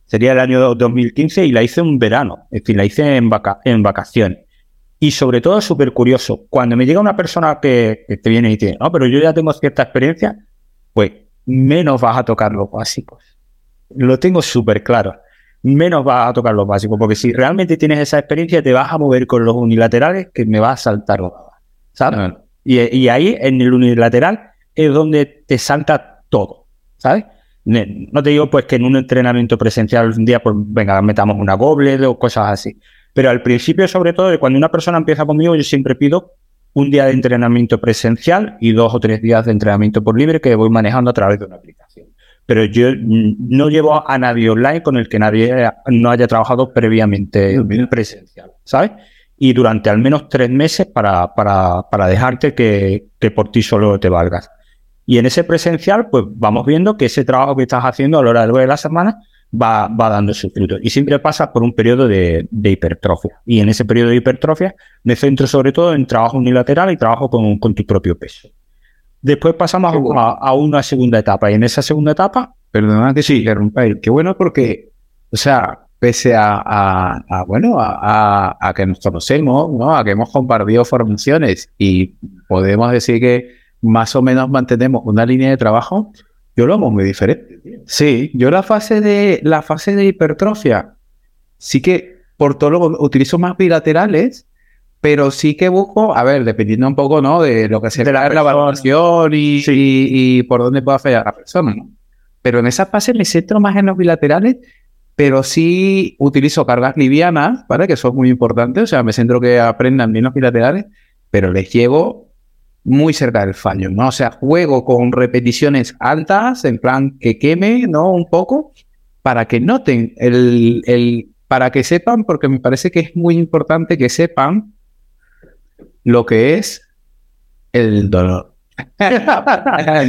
sería el año dos mil quince, y la hice un verano. Es decir, la hice en, vaca, en vacaciones. Y sobre todo, súper curioso, cuando me llega una persona que, que te viene y te dice, no, pero yo ya tengo cierta experiencia, pues menos vas a tocar los básicos. Lo tengo súper claro. Menos vas a tocar los básicos, porque si realmente tienes esa experiencia, te vas a mover con los unilaterales, que me vas a saltar los básicos, ¿sabes? No, no. Y, y ahí, en el unilateral, es donde te salta todo, ¿sabes? No te digo, pues, que en un entrenamiento presencial un día, pues, venga, metamos una doble o cosas así. Pero al principio, sobre todo, cuando una persona empieza conmigo, yo siempre pido un día de entrenamiento presencial y dos o tres días de entrenamiento por libre que voy manejando a través de una aplicación. Pero yo no llevo a nadie online con el que nadie no haya trabajado previamente presencial, ¿sabes? Y durante al menos tres meses para, para, para dejarte que, que por ti solo te valgas. Y en ese presencial, pues vamos viendo que ese trabajo que estás haciendo a lo largo de la semana va, va dando su fruto. Y siempre pasas por un periodo de, de hipertrofia. Y en ese periodo de hipertrofia me centro sobre todo en trabajo unilateral y trabajo con, con tu propio peso. Después pasamos bueno. a, a una segunda etapa. Y en esa segunda etapa... Perdona que sí, interrumpáis. Qué bueno porque, o sea, pese a, a, a bueno, a, a, a que nos conocemos, ¿no? A que hemos compartido formaciones y podemos decir que más o menos mantenemos una línea de trabajo, yo lo hago muy diferente. Sí, yo la fase de, la fase de hipertrofia sí que por todo lo utilizo más bilaterales, pero sí que busco, a ver, dependiendo un poco, ¿no? De lo que sea de la, la valoración y, sí. y, y por dónde pueda fallar la persona, ¿no? Pero en esa fase me centro más en los bilaterales, pero sí utilizo cargas livianas, ¿vale? Que son muy importantes, o sea, me centro que aprendan bien los bilaterales, pero les llevo muy cerca del fallo, ¿no? O sea, juego con repeticiones altas, en plan que queme, ¿no? Un poco, para que noten el, el para que sepan, porque me parece que es muy importante que sepan lo que es el dolor.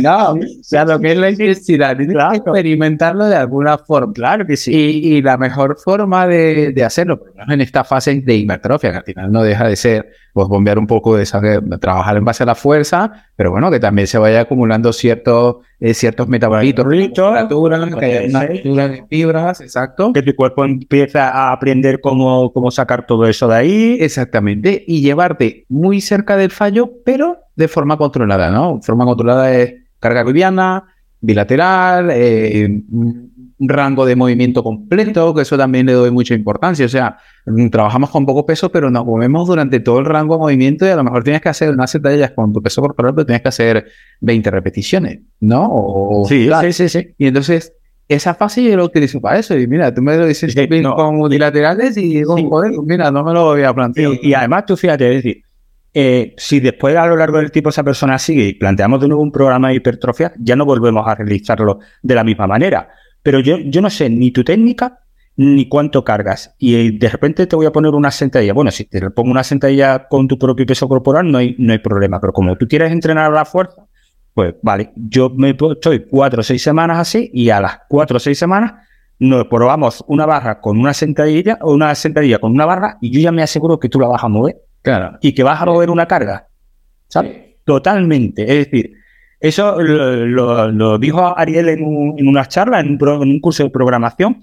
No, o sea, lo que es la intensidad. Claro. Experimentarlo de alguna forma. Claro que sí. Y, y la mejor forma de, de hacerlo, por lo menos en esta fase de hipertrofia, que al final no deja de ser, pues, bombear un poco de sangre, trabajar en base a la fuerza, pero bueno, que también se vaya acumulando ciertos, eh, ciertos metabolitos, temperaturas, que haya una altura de fibras, exacto. Que tu cuerpo empieza a aprender cómo, cómo sacar todo eso de ahí. Exactamente. Y llevarte muy cerca del fallo, pero de forma controlada, ¿no? Forma controlada es carga liviana, bilateral, eh, rango de movimiento completo, que eso también le doy mucha importancia. O sea, trabajamos con poco peso, pero nos movemos durante todo el rango de movimiento y a lo mejor tienes que hacer unas sentadillas con tu peso corporal, pero tienes que hacer veinte repeticiones, ¿no? O, sí, claro. sí, sí, sí. Y entonces, esa fase yo la utilizo para eso. Y mira, tú me lo dices sí, no. con bilaterales y con, sí. joder, mira, no me lo había planteado. Y, y además tú fíjate, es decir, Eh, si después a lo largo del tiempo esa persona sigue y planteamos de nuevo un programa de hipertrofia, ya no volvemos a realizarlo de la misma manera. Pero yo, yo no sé ni tu técnica ni cuánto cargas. Y de repente te voy a poner una sentadilla. Bueno, si te pongo una sentadilla con tu propio peso corporal, no hay, no hay problema. Pero como tú quieres entrenar a la fuerza, pues vale. Yo me estoy cuatro o seis semanas así y a las cuatro o seis semanas nos probamos una barra con una sentadilla o una sentadilla con una barra y yo ya me aseguro que tú la vas a mover. Claro. Y que vas a mover una carga, ¿sabes? Sí. Totalmente. Es decir, eso lo, lo, lo dijo Ariel en, un, en una charla, en un, pro, en un curso de programación,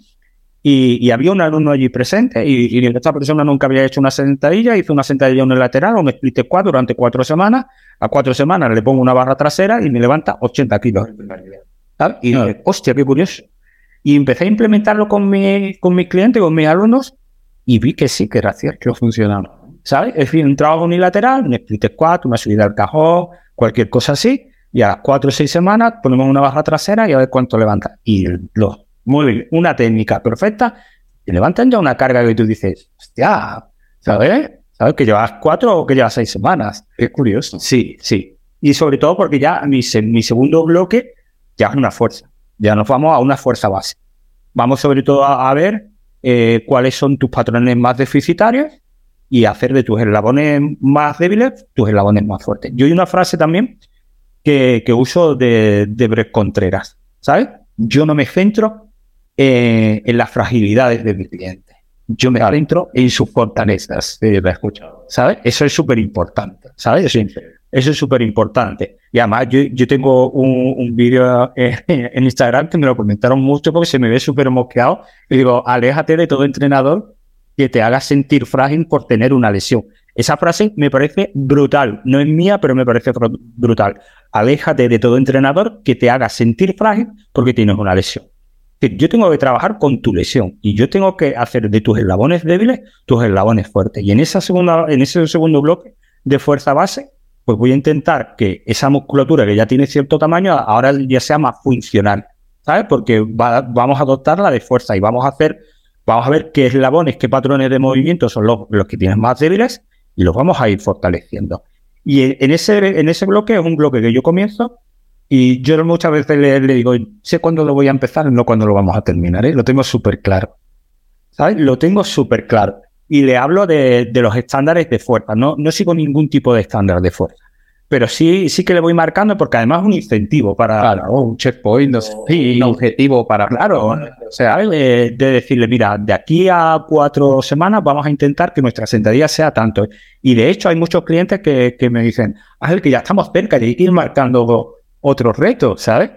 y, y había un alumno allí presente, y, y esta persona nunca había hecho una sentadilla, hizo una sentadilla unilateral, un split squat durante cuatro semanas, a cuatro semanas le pongo una barra trasera y me levanta ochenta kilos. ¿Sabes? Y no. dije, hostia, qué curioso. Y empecé a implementarlo con, mi, con mis clientes, con mis alumnos, y vi que sí, que era cierto, que funcionaba. ¿sabes? Es decir, un trabajo unilateral, un split squat, una subida al cajón, cualquier cosa así, y a las cuatro o seis semanas ponemos una barra trasera y a ver cuánto levanta. Y los mueven una técnica perfecta y levantan ya una carga que tú dices, hostia, ¿sabes? ¿Sabes? Que llevas cuatro o que llevas seis semanas. Es curioso. Sí, sí. Y sobre todo porque ya mi, mi segundo bloque ya es una fuerza. Ya nos vamos a una fuerza base. Vamos sobre todo a, a ver eh, cuáles son tus patrones más deficitarios y hacer de tus eslabones más débiles tus eslabones más fuertes. Yo hay una frase también que, que uso de, de Brett Contreras, ¿sabes? Yo no me centro eh, en las fragilidades de mi cliente. Yo me centro en sus fortalezas, eh, ¿me has escuchado? ¿Sabes? Eso es súper importante, ¿sabes? Sí. Eso es súper importante. Y además, yo, yo tengo un, un vídeo eh, en Instagram que me lo comentaron mucho porque se me ve súper mosqueado. Y digo, aléjate de todo entrenador que te haga sentir frágil por tener una lesión. Esa frase me parece brutal. No es mía, pero me parece brutal. Aléjate de todo entrenador que te haga sentir frágil porque tienes una lesión. Yo tengo que trabajar con tu lesión y yo tengo que hacer de tus eslabones débiles tus eslabones fuertes. Y en esa segunda, en ese segundo bloque de fuerza base, pues voy a intentar que esa musculatura que ya tiene cierto tamaño ahora ya sea más funcional, ¿sabes? Porque va, vamos a adoptarla de fuerza y vamos a hacer, vamos a ver qué eslabones, qué patrones de movimiento son los, los que tienes más débiles y los vamos a ir fortaleciendo. Y en, en ese, en ese bloque es un bloque que yo comienzo. Y yo muchas veces le, le digo, sé cuándo lo voy a empezar, no cuándo lo vamos a terminar, ¿eh? Lo tengo súper claro, ¿sabes? Lo tengo súper claro. Y le hablo de, de los estándares de fuerza. No, no sigo ningún tipo de estándar de fuerza, pero sí, sí que le voy marcando porque además es un incentivo para, claro, oh, un checkpoint, no sé, sí, un objetivo para... Claro, o sea, de, de decirle, mira, de aquí a cuatro semanas vamos a intentar que nuestra sentadilla sea tanto. Y de hecho hay muchos clientes que, que me dicen, Ángel, que ya estamos cerca, y hay que ir marcando otros retos, ¿sabes?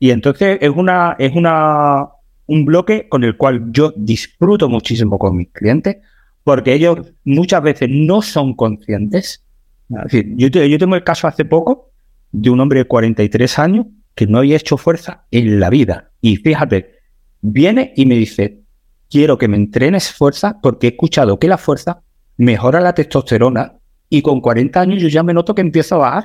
Y entonces es una es una un bloque con el cual yo disfruto muchísimo con mis clientes porque ellos muchas veces no son conscientes. Es decir, yo, yo tengo el caso hace poco de un hombre de cuarenta y tres años que no había hecho fuerza en la vida. Y fíjate, viene y me dice, quiero que me entrenes fuerza porque he escuchado que la fuerza mejora la testosterona y con cuarenta años yo ya me noto que empiezo a bajar.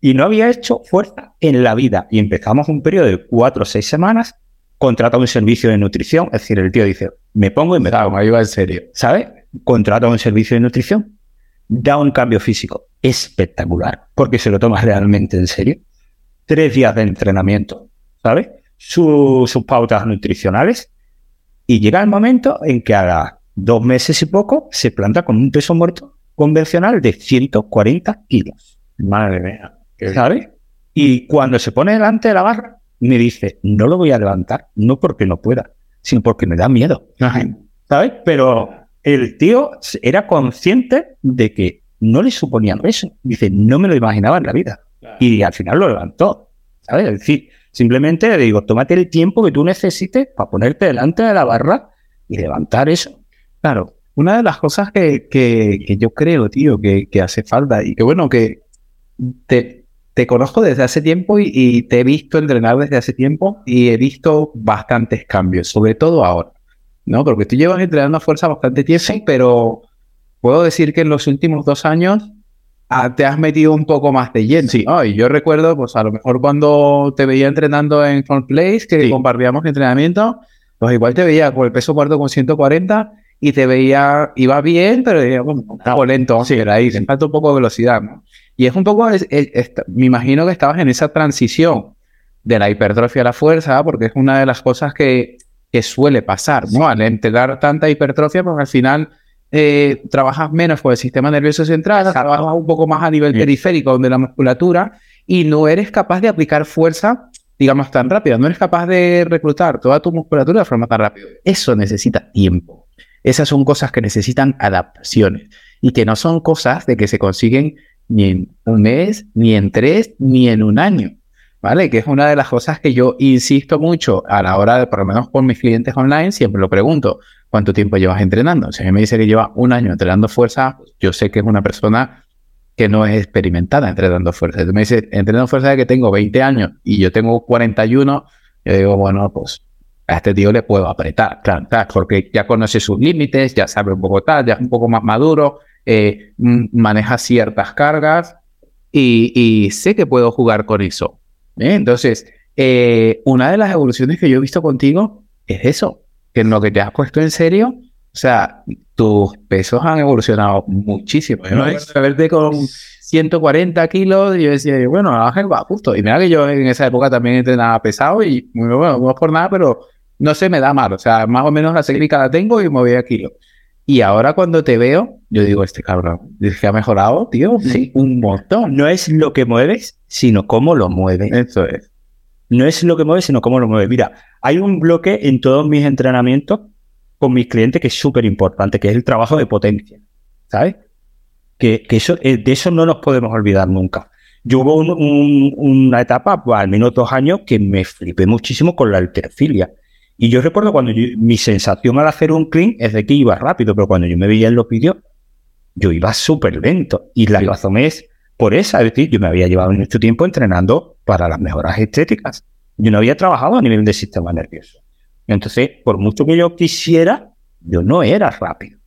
Y no había hecho fuerza en la vida. Y empezamos un periodo de cuatro o seis semanas, contrata un servicio de nutrición. Es decir, el tío dice, me pongo y me da, me ayuda en serio, ¿sabes? Contrata un servicio de nutrición, da un cambio físico espectacular, porque se lo toma realmente en serio. Tres días de entrenamiento, ¿sabes? Sus, sus pautas nutricionales. Y llega el momento en que a las dos meses y poco se planta con un peso muerto convencional de ciento cuarenta kilos. Madre mía. ¿Sabes? Y cuando se pone delante de la barra, me dice, no lo voy a levantar, no porque no pueda, sino porque me da miedo. Ajá. ¿Sabes? Pero el tío era consciente de que no le suponía peso. Dice, no me lo imaginaba en la vida. Claro. Y al final lo levantó, ¿sabes? Es decir, simplemente le digo, tómate el tiempo que tú necesites para ponerte delante de la barra y levantar eso. Claro, una de las cosas que, que, que yo creo, tío, que, que hace falta y que bueno, que te... Te conozco desde hace tiempo y, y te he visto entrenar desde hace tiempo y he visto bastantes cambios, sobre todo ahora, ¿no? Porque tú llevas entrenando a fuerza bastante tiempo, sí, pero puedo decir que en los últimos dos años a, te has metido un poco más de lleno, sí, ¿no? Y yo recuerdo, pues a lo mejor cuando te veía entrenando en Full Place, que sí, compartíamos entrenamiento, pues igual te veía con el peso muerto con ciento cuarenta y te veía, iba bien, pero iba un poco lento, sí, era ahí, sí, falta un poco de velocidad, ¿no? Y es un poco, es, es, es, me imagino que estabas en esa transición de la hipertrofia a la fuerza, porque es una de las cosas que, que suele pasar, ¿no? Al entregar tanta hipertrofia, porque al final eh, trabajas menos con el sistema nervioso central, trabajas un poco más a nivel sí, periférico, donde la musculatura, y no eres capaz de aplicar fuerza, digamos, tan rápida. No eres capaz de reclutar toda tu musculatura de forma tan rápida. Eso necesita tiempo. Esas son cosas que necesitan adaptaciones y que no son cosas de que se consiguen ni en un mes, ni en tres, ni en un año, ¿vale? Que es una de las cosas que yo insisto mucho a la hora de, por lo menos con mis clientes online, siempre lo pregunto, ¿cuánto tiempo llevas entrenando? Si a mí me dice que lleva un año entrenando fuerza, yo sé que es una persona que no es experimentada entrenando fuerza. Entonces me dice, entrenando fuerza de que tengo veinte años y yo tengo cuarenta y uno, yo digo, bueno, pues a este tío le puedo apretar, claro, claro, porque ya conoce sus límites, ya sabe un poco tal, ya es un poco más maduro, eh, maneja ciertas cargas y, y sé que puedo jugar con eso, ¿eh? Entonces, eh, una de las evoluciones que yo he visto contigo es eso, que en lo que te has puesto en serio, o sea, tus pesos han evolucionado muchísimo. Yo no me acuerdo de verte con ciento cuarenta kilos y yo decía, bueno, Ángel va justo. Y mira que yo en esa época también entrenaba pesado y, bueno, no es por nada, pero no se me da mal. O sea, más o menos la técnica la tengo y me voy a kilos. Y ahora cuando te veo, yo digo, este cabrón, es que ha mejorado, tío, sí, un montón. No es lo que mueves, sino cómo lo mueves. Eso es. No es lo que mueves, sino cómo lo mueves. Mira, hay un bloque en todos mis entrenamientos con mis clientes que es súper importante, que es el trabajo de potencia, ¿sabes? Que, que eso, de eso no nos podemos olvidar nunca. Yo hubo un, un, una etapa, bueno, al menos dos años, que me flipé muchísimo con la halterofilia. Y yo recuerdo cuando yo, mi sensación al hacer un clean es de que iba rápido, pero cuando yo me veía en los vídeos, yo iba súper lento. Y la razón es por esa, es decir, yo me había llevado mucho tiempo entrenando para las mejoras estéticas. Yo no había trabajado a nivel de sistema nervioso. Entonces, por mucho que yo quisiera, yo no era rápido.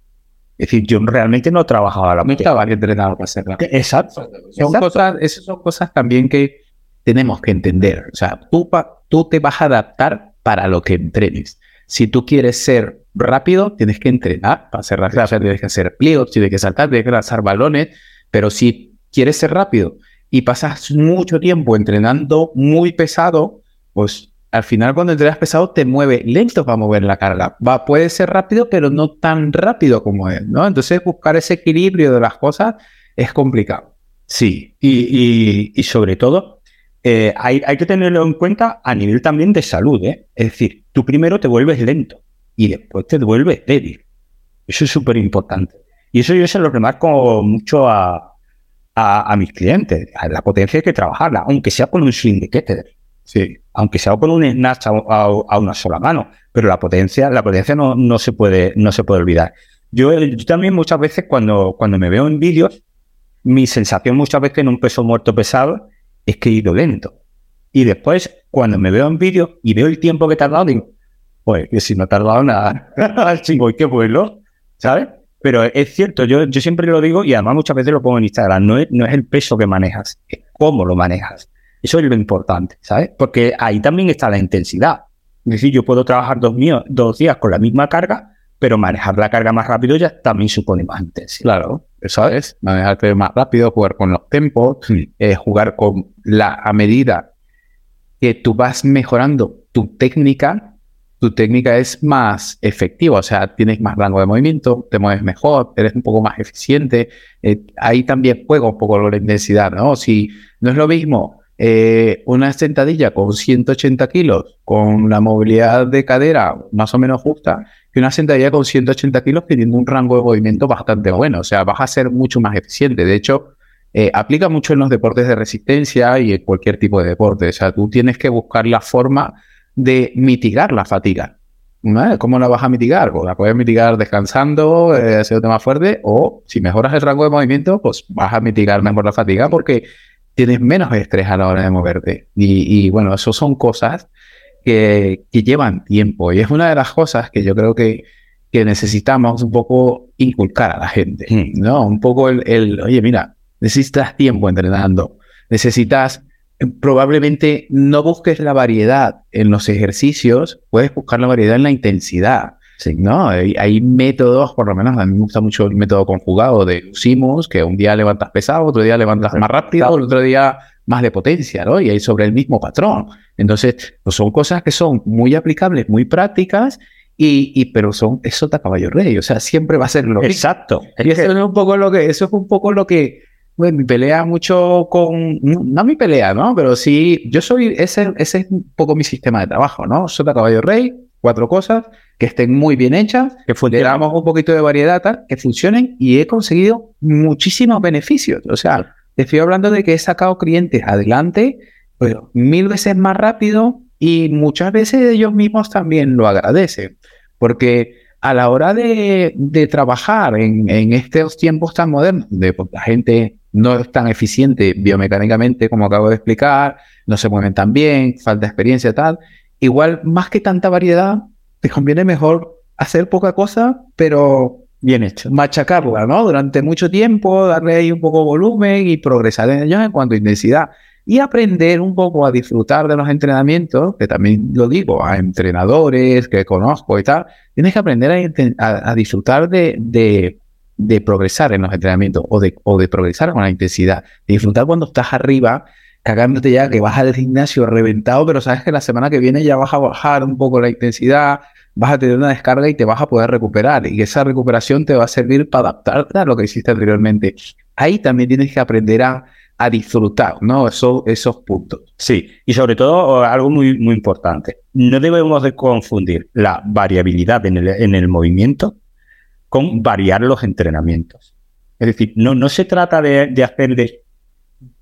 Es decir, yo realmente no trabajaba la mente. No estaba entrenado para ser rápido. Exacto. Son Exacto. Cosas, esas son cosas también que tenemos que entender. O sea, tú, pa, tú te vas a adaptar para lo que entrenes. Si tú quieres ser rápido, tienes que entrenar para ser rápido. O sea, tienes que hacer pliegos, tienes que saltar, tienes que lanzar balones. Pero si quieres ser rápido y pasas mucho tiempo entrenando muy pesado, pues al final cuando entrenas pesado te mueve lento para mover la carga. Va, puede ser rápido, pero no tan rápido como es, ¿no? Entonces buscar ese equilibrio de las cosas es complicado. Sí, y, y, y sobre todo eh, hay, hay que tenerlo en cuenta a nivel también de salud, ¿eh? Es decir, tú primero te vuelves lento y después te vuelves débil. Eso es súper importante. Y eso yo se lo remarco mucho a, a, a mis clientes. A la potencia hay que trabajarla, aunque sea con un swing de kettlebell. Sí, aunque sea con un snatch a, a, a una sola mano, pero la potencia, la potencia no, no se puede, no se puede olvidar. Yo, yo también muchas veces cuando, cuando me veo en vídeos, mi sensación muchas veces en un peso muerto pesado es que he ido lento. Y después, cuando me veo en vídeos y veo el tiempo que he tardado, digo, pues que si no he tardado nada, si voy, qué bueno, ¿sabes? Pero es cierto, yo, yo siempre lo digo y además muchas veces lo pongo en Instagram, no es, no es el peso que manejas, es cómo lo manejas. Eso es lo importante, ¿sabes? Porque ahí también está la intensidad. Es decir, yo puedo trabajar dos, míos, dos días con la misma carga, pero manejar la carga más rápido ya también supone más intensidad. Claro, eso es. Manejarte más rápido, jugar con los tempos, sí. eh, jugar con la... A medida que tú vas mejorando tu técnica, tu técnica es más efectiva. O sea, tienes más rango de movimiento, te mueves mejor, eres un poco más eficiente. Eh, ahí también juega un poco la intensidad, ¿no? Si no es lo mismo... Eh, una sentadilla con ciento ochenta kilos con la movilidad de cadera más o menos justa que una sentadilla con ciento ochenta kilos teniendo un rango de movimiento bastante bueno, o sea, vas a ser mucho más eficiente. De hecho, eh, aplica mucho en los deportes de resistencia y en cualquier tipo de deporte. O sea, tú tienes que buscar la forma de mitigar la fatiga, ¿no? ¿Cómo la vas a mitigar? Pues la puedes mitigar descansando, eh, haciéndote más fuerte, o si mejoras el rango de movimiento, pues vas a mitigar mejor la fatiga porque tienes menos estrés a la hora de moverte. Y, y bueno, eso son cosas que, que llevan tiempo. Y es una de las cosas que yo creo que, que necesitamos un poco inculcar a la gente, ¿no? Un poco el, el, oye, mira, necesitas tiempo entrenando. Necesitas, probablemente no busques la variedad en los ejercicios, puedes buscar la variedad en la intensidad. Sí, no, hay, hay métodos, por lo menos a mí me gusta mucho el método conjugado de Simus, que un día levantas pesado, otro día levantas más rápido, el otro día más de potencia, ¿no? Y ahí sobre el mismo patrón. Entonces, pues son cosas que son muy aplicables, muy prácticas, y, y pero son es sota caballo rey, o sea, siempre va a ser lo mismo. Exacto. Y eso es un poco lo que, eso es un poco lo que, bueno, mi pelea mucho con, no mi pelea, ¿no? Pero sí, yo soy, ese, ese es un poco mi sistema de trabajo, ¿no? Sota caballo rey, cuatro cosas que estén muy bien hechas, que funcionamos un poquito de variedad, tal, que funcionen, y he conseguido muchísimos beneficios. O sea, te estoy hablando de que he sacado clientes adelante, pero mil veces más rápido, y muchas veces ellos mismos también lo agradecen, porque a la hora de, de trabajar en, en estos tiempos tan modernos, donde la gente no es tan eficiente biomecánicamente como acabo de explicar, no se mueven tan bien, falta experiencia, tal, igual más que tanta variedad, te conviene mejor hacer poca cosa, pero bien hecho, machacarla, ¿no? Durante mucho tiempo, darle ahí un poco de volumen y progresar en ellos en cuanto a intensidad. Y aprender un poco a disfrutar de los entrenamientos, que también lo digo a entrenadores que conozco y tal, tienes que aprender a, a, a disfrutar de, de, de progresar en los entrenamientos o de, o de progresar con la intensidad, de disfrutar cuando estás arriba, cagándote ya, que vas al gimnasio reventado, pero sabes que la semana que viene ya vas a bajar un poco la intensidad, vas a tener una descarga y te vas a poder recuperar, y esa recuperación te va a servir para adaptarte a lo que hiciste anteriormente. Ahí también tienes que aprender a a disfrutar, ¿no? Eso, esos puntos. Sí, y sobre todo algo muy, muy importante. No debemos de confundir la variabilidad en el, en el movimiento con variar los entrenamientos. Es decir, no, no se trata de, de hacer de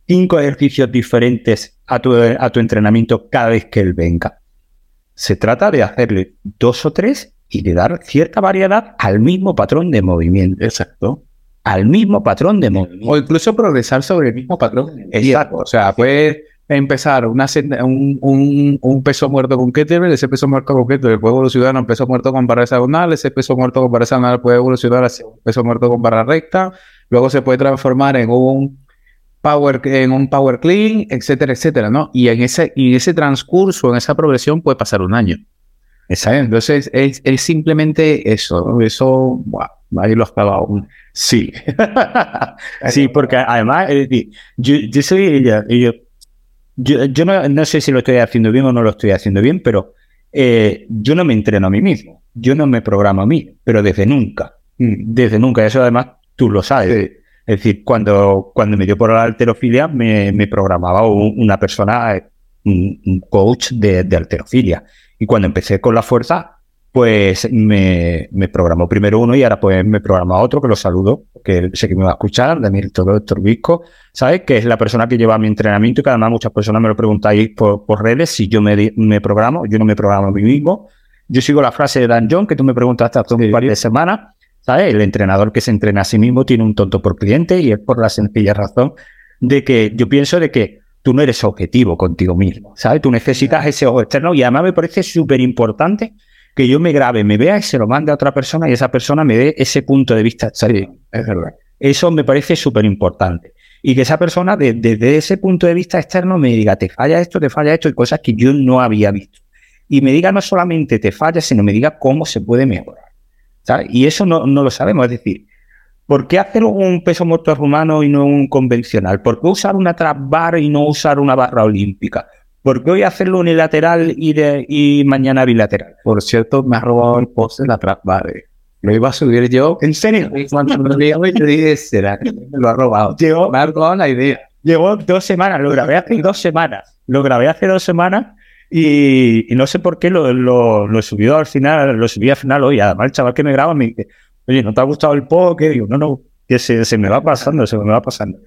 cinco ejercicios diferentes a tu, a tu entrenamiento cada vez que él venga. Se trata de hacerle dos o tres y de dar cierta variedad al mismo patrón de movimiento. Exacto. Al mismo patrón de movimiento. O incluso progresar sobre el mismo patrón. Exacto. O sea, puedes empezar una, un, un, un peso muerto con kettlebell, ese peso muerto con kettlebell puede evolucionar a un peso muerto con barra hexagonal, ese peso muerto con barra hexagonal puede evolucionar a un peso muerto con barra recta, luego se puede transformar en un power, en un power clean, etcétera, etcétera, ¿no? Y en ese, y en ese transcurso, en esa progresión, puede pasar un año. Exacto. Entonces, es, es simplemente eso, ¿no? Eso, wow. Ahí lo has clavado. Sí. Sí, porque además, es decir, yo, yo soy. Yo, yo, yo no, no sé si lo estoy haciendo bien o no lo estoy haciendo bien, pero eh, yo no me entreno a mí mismo. Yo no me programo a mí, pero desde nunca. Desde nunca. Eso además tú lo sabes. Sí. Es decir, cuando, cuando me dio por la halterofilia, me, me programaba una persona, un, un coach de, de halterofilia. Y cuando empecé con la fuerza, pues me, me programó primero uno y ahora pues me programa otro, que lo saludo, que sé que me va a escuchar, de mi doctor Visco, ¿sabes? Que es la persona que lleva mi entrenamiento y que además muchas personas me lo preguntáis por, por redes si yo me, me programo. Yo no me programo a mí mismo. Yo sigo la frase de Dan John, que tú me preguntaste hace un par de semanas, ¿sabes? El entrenador que se entrena a sí mismo tiene un tonto por cliente, y es por la sencilla razón de que yo pienso de que tú no eres objetivo contigo mismo, ¿sabes? Tú necesitas ese ojo externo, y además me parece súper importante que yo me grabe, me vea y se lo mande a otra persona y esa persona me dé ese punto de vista. Sí, es verdad. Eso me parece súper importante. Y que esa persona, de, desde ese punto de vista externo, me diga, te falla esto, te falla esto, y cosas que yo no había visto. Y me diga no solamente te falla, sino me diga cómo se puede mejorar, ¿sabes? Y eso no, no lo sabemos. Es decir, ¿por qué hacer un peso muerto rumano y no un convencional? ¿Por qué usar una trap bar y no usar una barra olímpica? ¿Por qué hoy hacerlo unilateral y, de, y mañana bilateral? Por cierto, me ha robado el post de la trap bar. Lo iba a subir yo. ¿En serio? Cuando me lo digo, yo dije, será que me lo ha robado. Llevo, me ha robado la idea. Llevo dos semanas, lo grabé hace dos semanas. Lo grabé hace dos semanas y, y no sé por qué lo, lo, lo subí al final, lo subí al final hoy. Además, el chaval que me graba me dice, oye, ¿no te ha gustado el post? Que digo, no, no, que se, se me va pasando, se me va pasando.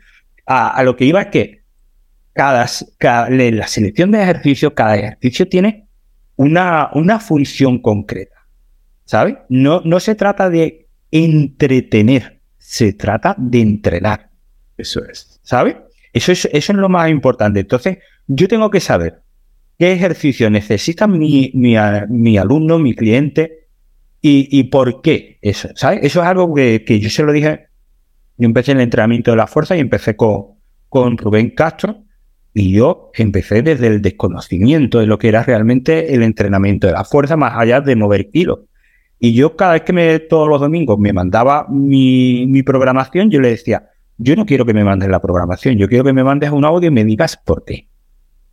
A, a lo que iba es que Cada, cada, la selección de ejercicios, cada ejercicio tiene una, una función concreta, ¿sabes? No, no se trata de entretener, se trata de entrenar. Eso es, ¿sabes? Eso es, eso es lo más importante. Entonces, yo tengo que saber qué ejercicio necesita mi, mi, mi alumno, mi cliente, y, y por qué eso, ¿sabes? Eso es algo que, que yo se lo dije. Yo empecé en el entrenamiento de la fuerza y empecé con, con Rubén Castro. Y yo empecé desde el desconocimiento de lo que era realmente el entrenamiento de la fuerza, más allá de mover kilos. Y yo cada vez que me, todos los domingos me mandaba mi, mi programación, yo le decía, yo no quiero que me mandes la programación, yo quiero que me mandes un audio y me digas por qué.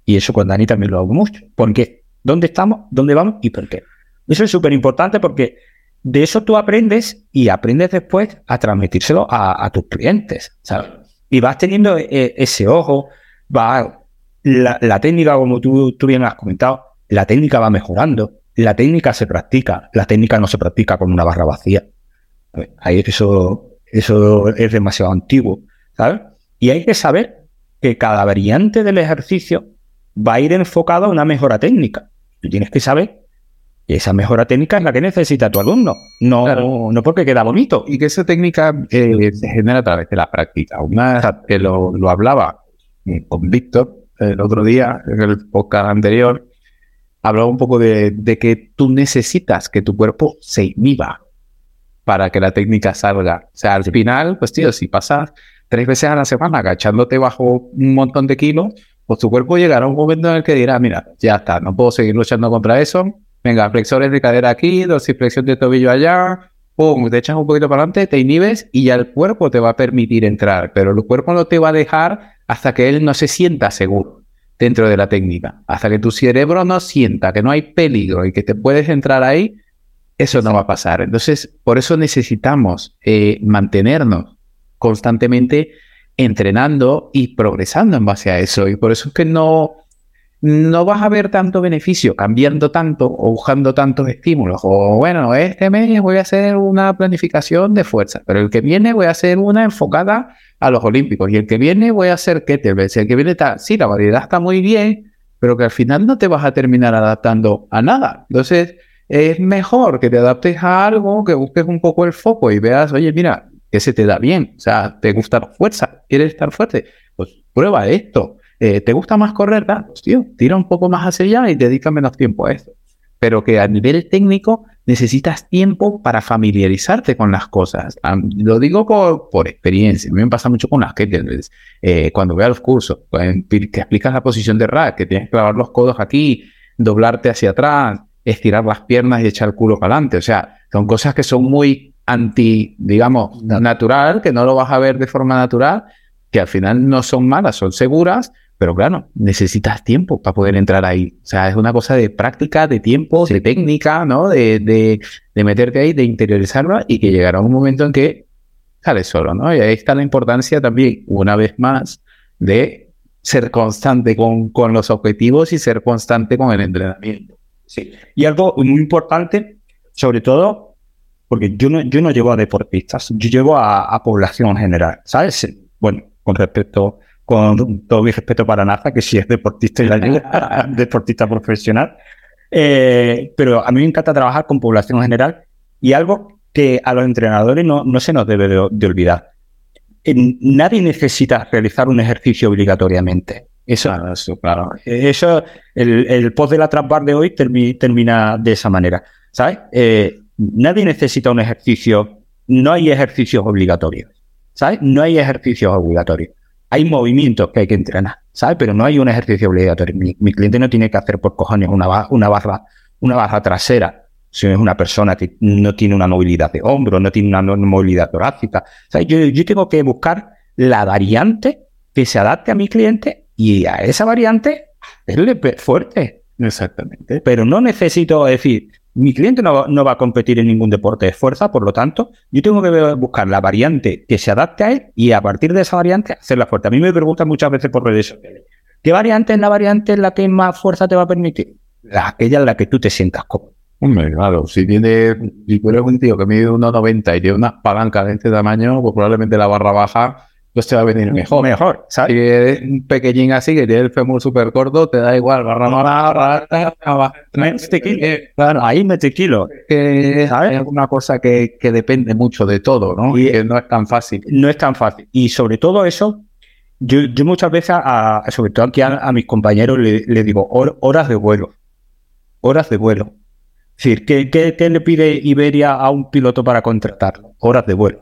Y eso con Dani también lo hago mucho. ¿Por qué? ¿Dónde estamos? ¿Dónde vamos? ¿Y por qué? Eso es súper importante porque de eso tú aprendes y aprendes después a transmitírselo a, a tus clientes, ¿sabes? Y vas teniendo e- ese ojo. Va, la, la técnica, como tú, tú bien has comentado, la técnica va mejorando, la técnica se practica, la técnica no se practica con una barra vacía. Ahí eso, eso es demasiado antiguo, ¿sabes? Y hay que saber que cada variante del ejercicio va a ir enfocado a una mejora técnica. Tú tienes que saber que esa mejora técnica es la que necesita tu alumno, no, claro. No porque queda bonito. Y que esa técnica eh, se genera a través de la práctica. Una que lo, lo hablaba con Víctor el otro día, en el podcast anterior, hablaba un poco de, de que tú necesitas que tu cuerpo se inhiba para que la técnica salga. O sea, al final, pues tío, si pasas tres veces a la semana agachándote bajo un montón de kilos, pues tu cuerpo llegará a un momento en el que dirá, mira, ya está, no puedo seguir luchando contra eso. Venga, flexores de cadera aquí, dorsiflexión de tobillo allá, pum, te echas un poquito para adelante, te inhibes y ya el cuerpo te va a permitir entrar, pero el cuerpo no te va a dejar hasta que él no se sienta seguro dentro de la técnica, hasta que tu cerebro no sienta que no hay peligro y que te puedes entrar ahí, eso no va a pasar. Entonces, por eso necesitamos eh, mantenernos constantemente entrenando y progresando en base a eso, y por eso es que no, no vas a ver tanto beneficio cambiando tanto o buscando tantos estímulos. O bueno, este mes voy a hacer una planificación de fuerza, pero el que viene voy a hacer una enfocada a los olímpicos, y el que viene voy a hacer kettlebell, el que viene está, sí, la variedad está muy bien, pero que al final no te vas a terminar adaptando a nada. Entonces es mejor que te adaptes a algo, que busques un poco el foco y veas, oye, mira, que se te da bien, o sea, te gusta la fuerza, quieres estar fuerte, pues prueba esto, eh, te gusta más correr, ¿verdad? Pues tío, tira un poco más hacia allá y dedica menos tiempo a esto, pero que a nivel técnico necesitas tiempo para familiarizarte con las cosas. Lo digo por, por experiencia, a mí me pasa mucho con las kettlebells, eh, cuando veo los cursos, que explicas la posición de rack, que tienes que clavar los codos aquí, doblarte hacia atrás, estirar las piernas y echar el culo para adelante, o sea, son cosas que son muy anti, digamos, natural, que no lo vas a ver de forma natural, que al final no son malas, son seguras, pero claro, necesitas tiempo para poder entrar ahí. O sea, es una cosa de práctica, de tiempo, sí, de técnica, ¿no? De, de, de meterte ahí, de interiorizarla, y que llegará un momento en que sales solo, ¿no? Y ahí está la importancia también, una vez más, de ser constante con, con los objetivos y ser constante con el entrenamiento. Sí. Y algo muy importante, sobre todo, porque yo no, yo no llevo a deportistas, yo llevo a, a población general, ¿sabes? Bueno, con respeto, con todo mi respeto para Naza, que sí es deportista y la ayuda, deportista profesional, eh, pero a mí me encanta trabajar con población general, y algo que a los entrenadores no, no se nos debe de, de olvidar. Eh, nadie necesita realizar un ejercicio obligatoriamente. Eso, claro, eso, claro. Eso, el, el post de la trap bar de hoy termi, termina de esa manera, ¿sabes? Eh, Nadie necesita un ejercicio, no hay ejercicios obligatorios, ¿sabes? No hay ejercicios obligatorios. Hay movimientos que hay que entrenar, ¿sabes? Pero no hay un ejercicio obligatorio. Mi, mi cliente no tiene que hacer por cojones una, una, barra, una barra trasera si es una persona que no tiene una movilidad de hombro, no tiene una movilidad torácica, ¿sabes? Yo, yo tengo que buscar la variante que se adapte a mi cliente, y a esa variante hacerle fuerte. Exactamente. Pero no necesito decir... Mi cliente no, no va a competir en ningún deporte de fuerza, por lo tanto, yo tengo que buscar la variante que se adapte a él y a partir de esa variante hacerla fuerte. A mí me preguntan muchas veces por redes sociales, ¿qué variante es la variante en la que más fuerza te va a permitir? La, aquella en la que tú te sientas cómodo. Hombre, claro, si tienes, si tú eres un tío que mide uno noventa y tiene unas palancas de este tamaño, pues probablemente la barra baja pues te va a venir mejor. Mejor, ¿sabes? Si eres un pequeñín así, que tiene el fémur súper corto, te da igual. Barra, barra, barra, barra. Este kilo. Eh, claro, ahí me te kilo. Eh, ¿sabes? Es una cosa que, que depende mucho de todo, ¿no? Y que no es tan fácil. No es tan fácil. Y sobre todo eso, yo, yo muchas veces, a, sobre todo aquí a, a mis compañeros, le, le digo hor, horas de vuelo. Horas de vuelo. Es decir, ¿qué, qué, ¿qué le pide Iberia a un piloto para contratarlo? Horas de vuelo.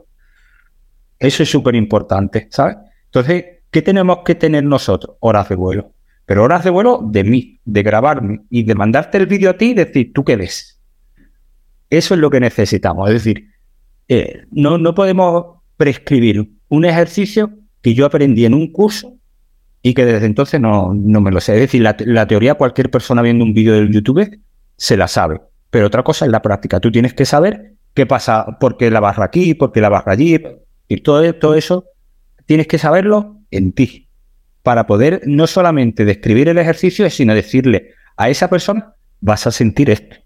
Eso es súper importante, ¿sabes? Entonces, ¿qué tenemos que tener nosotros? Horas de vuelo. Pero horas de vuelo de mí, de grabarme y de mandarte el vídeo a ti y decir, ¿tú qué ves? Eso es lo que necesitamos. Es decir, eh, no, no podemos prescribir un ejercicio que yo aprendí en un curso y que desde entonces no, no me lo sé. Es decir, la, la teoría, cualquier persona viendo un vídeo de YouTube se la sabe. Pero otra cosa es la práctica. Tú tienes que saber qué pasa, por qué la barra aquí, por qué la barra allí... Y todo, todo eso tienes que saberlo en ti para poder no solamente describir el ejercicio, sino decirle a esa persona, vas a sentir esto,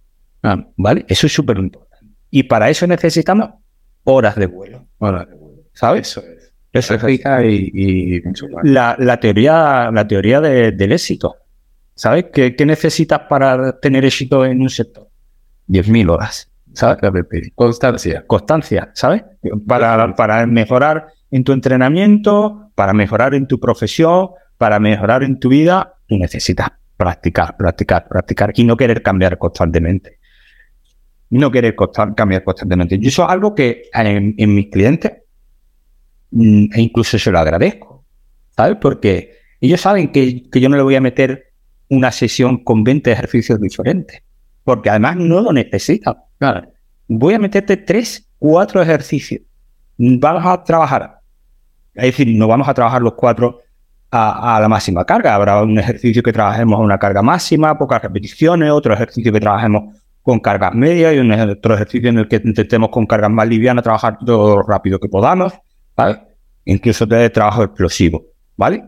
¿vale? Eso es súper importante. Y para eso necesitamos horas de vuelo, horas de vuelo. ¿Sabes? Eso es. Eso es rica y, y la, la teoría, la teoría de, del éxito. ¿Sabes? ¿Qué, ¿Qué necesitas para tener éxito en un sector? diez mil horas. ¿Sabes? Constancia. Constancia, ¿sabes? Para, para mejorar en tu entrenamiento, para mejorar en tu profesión, para mejorar en tu vida, tú necesitas practicar, practicar, practicar y no querer cambiar constantemente. No querer constant, cambiar constantemente. Y eso es algo que en, en mis clientes, e incluso se lo agradezco, ¿sabes? Porque ellos saben que, que yo no le voy a meter una sesión con veinte ejercicios diferentes, porque además no lo necesitan. Claro. Voy a meterte tres, cuatro ejercicios. Vamos a trabajar. Es decir, no vamos a trabajar los cuatro a, a la máxima carga. Habrá un ejercicio que trabajemos a una carga máxima, pocas repeticiones, otro ejercicio que trabajemos con cargas medias y un otro ejercicio en el que intentemos con cargas más livianas trabajar todo lo rápido que podamos, ¿vale? Incluso de trabajo explosivo, ¿vale?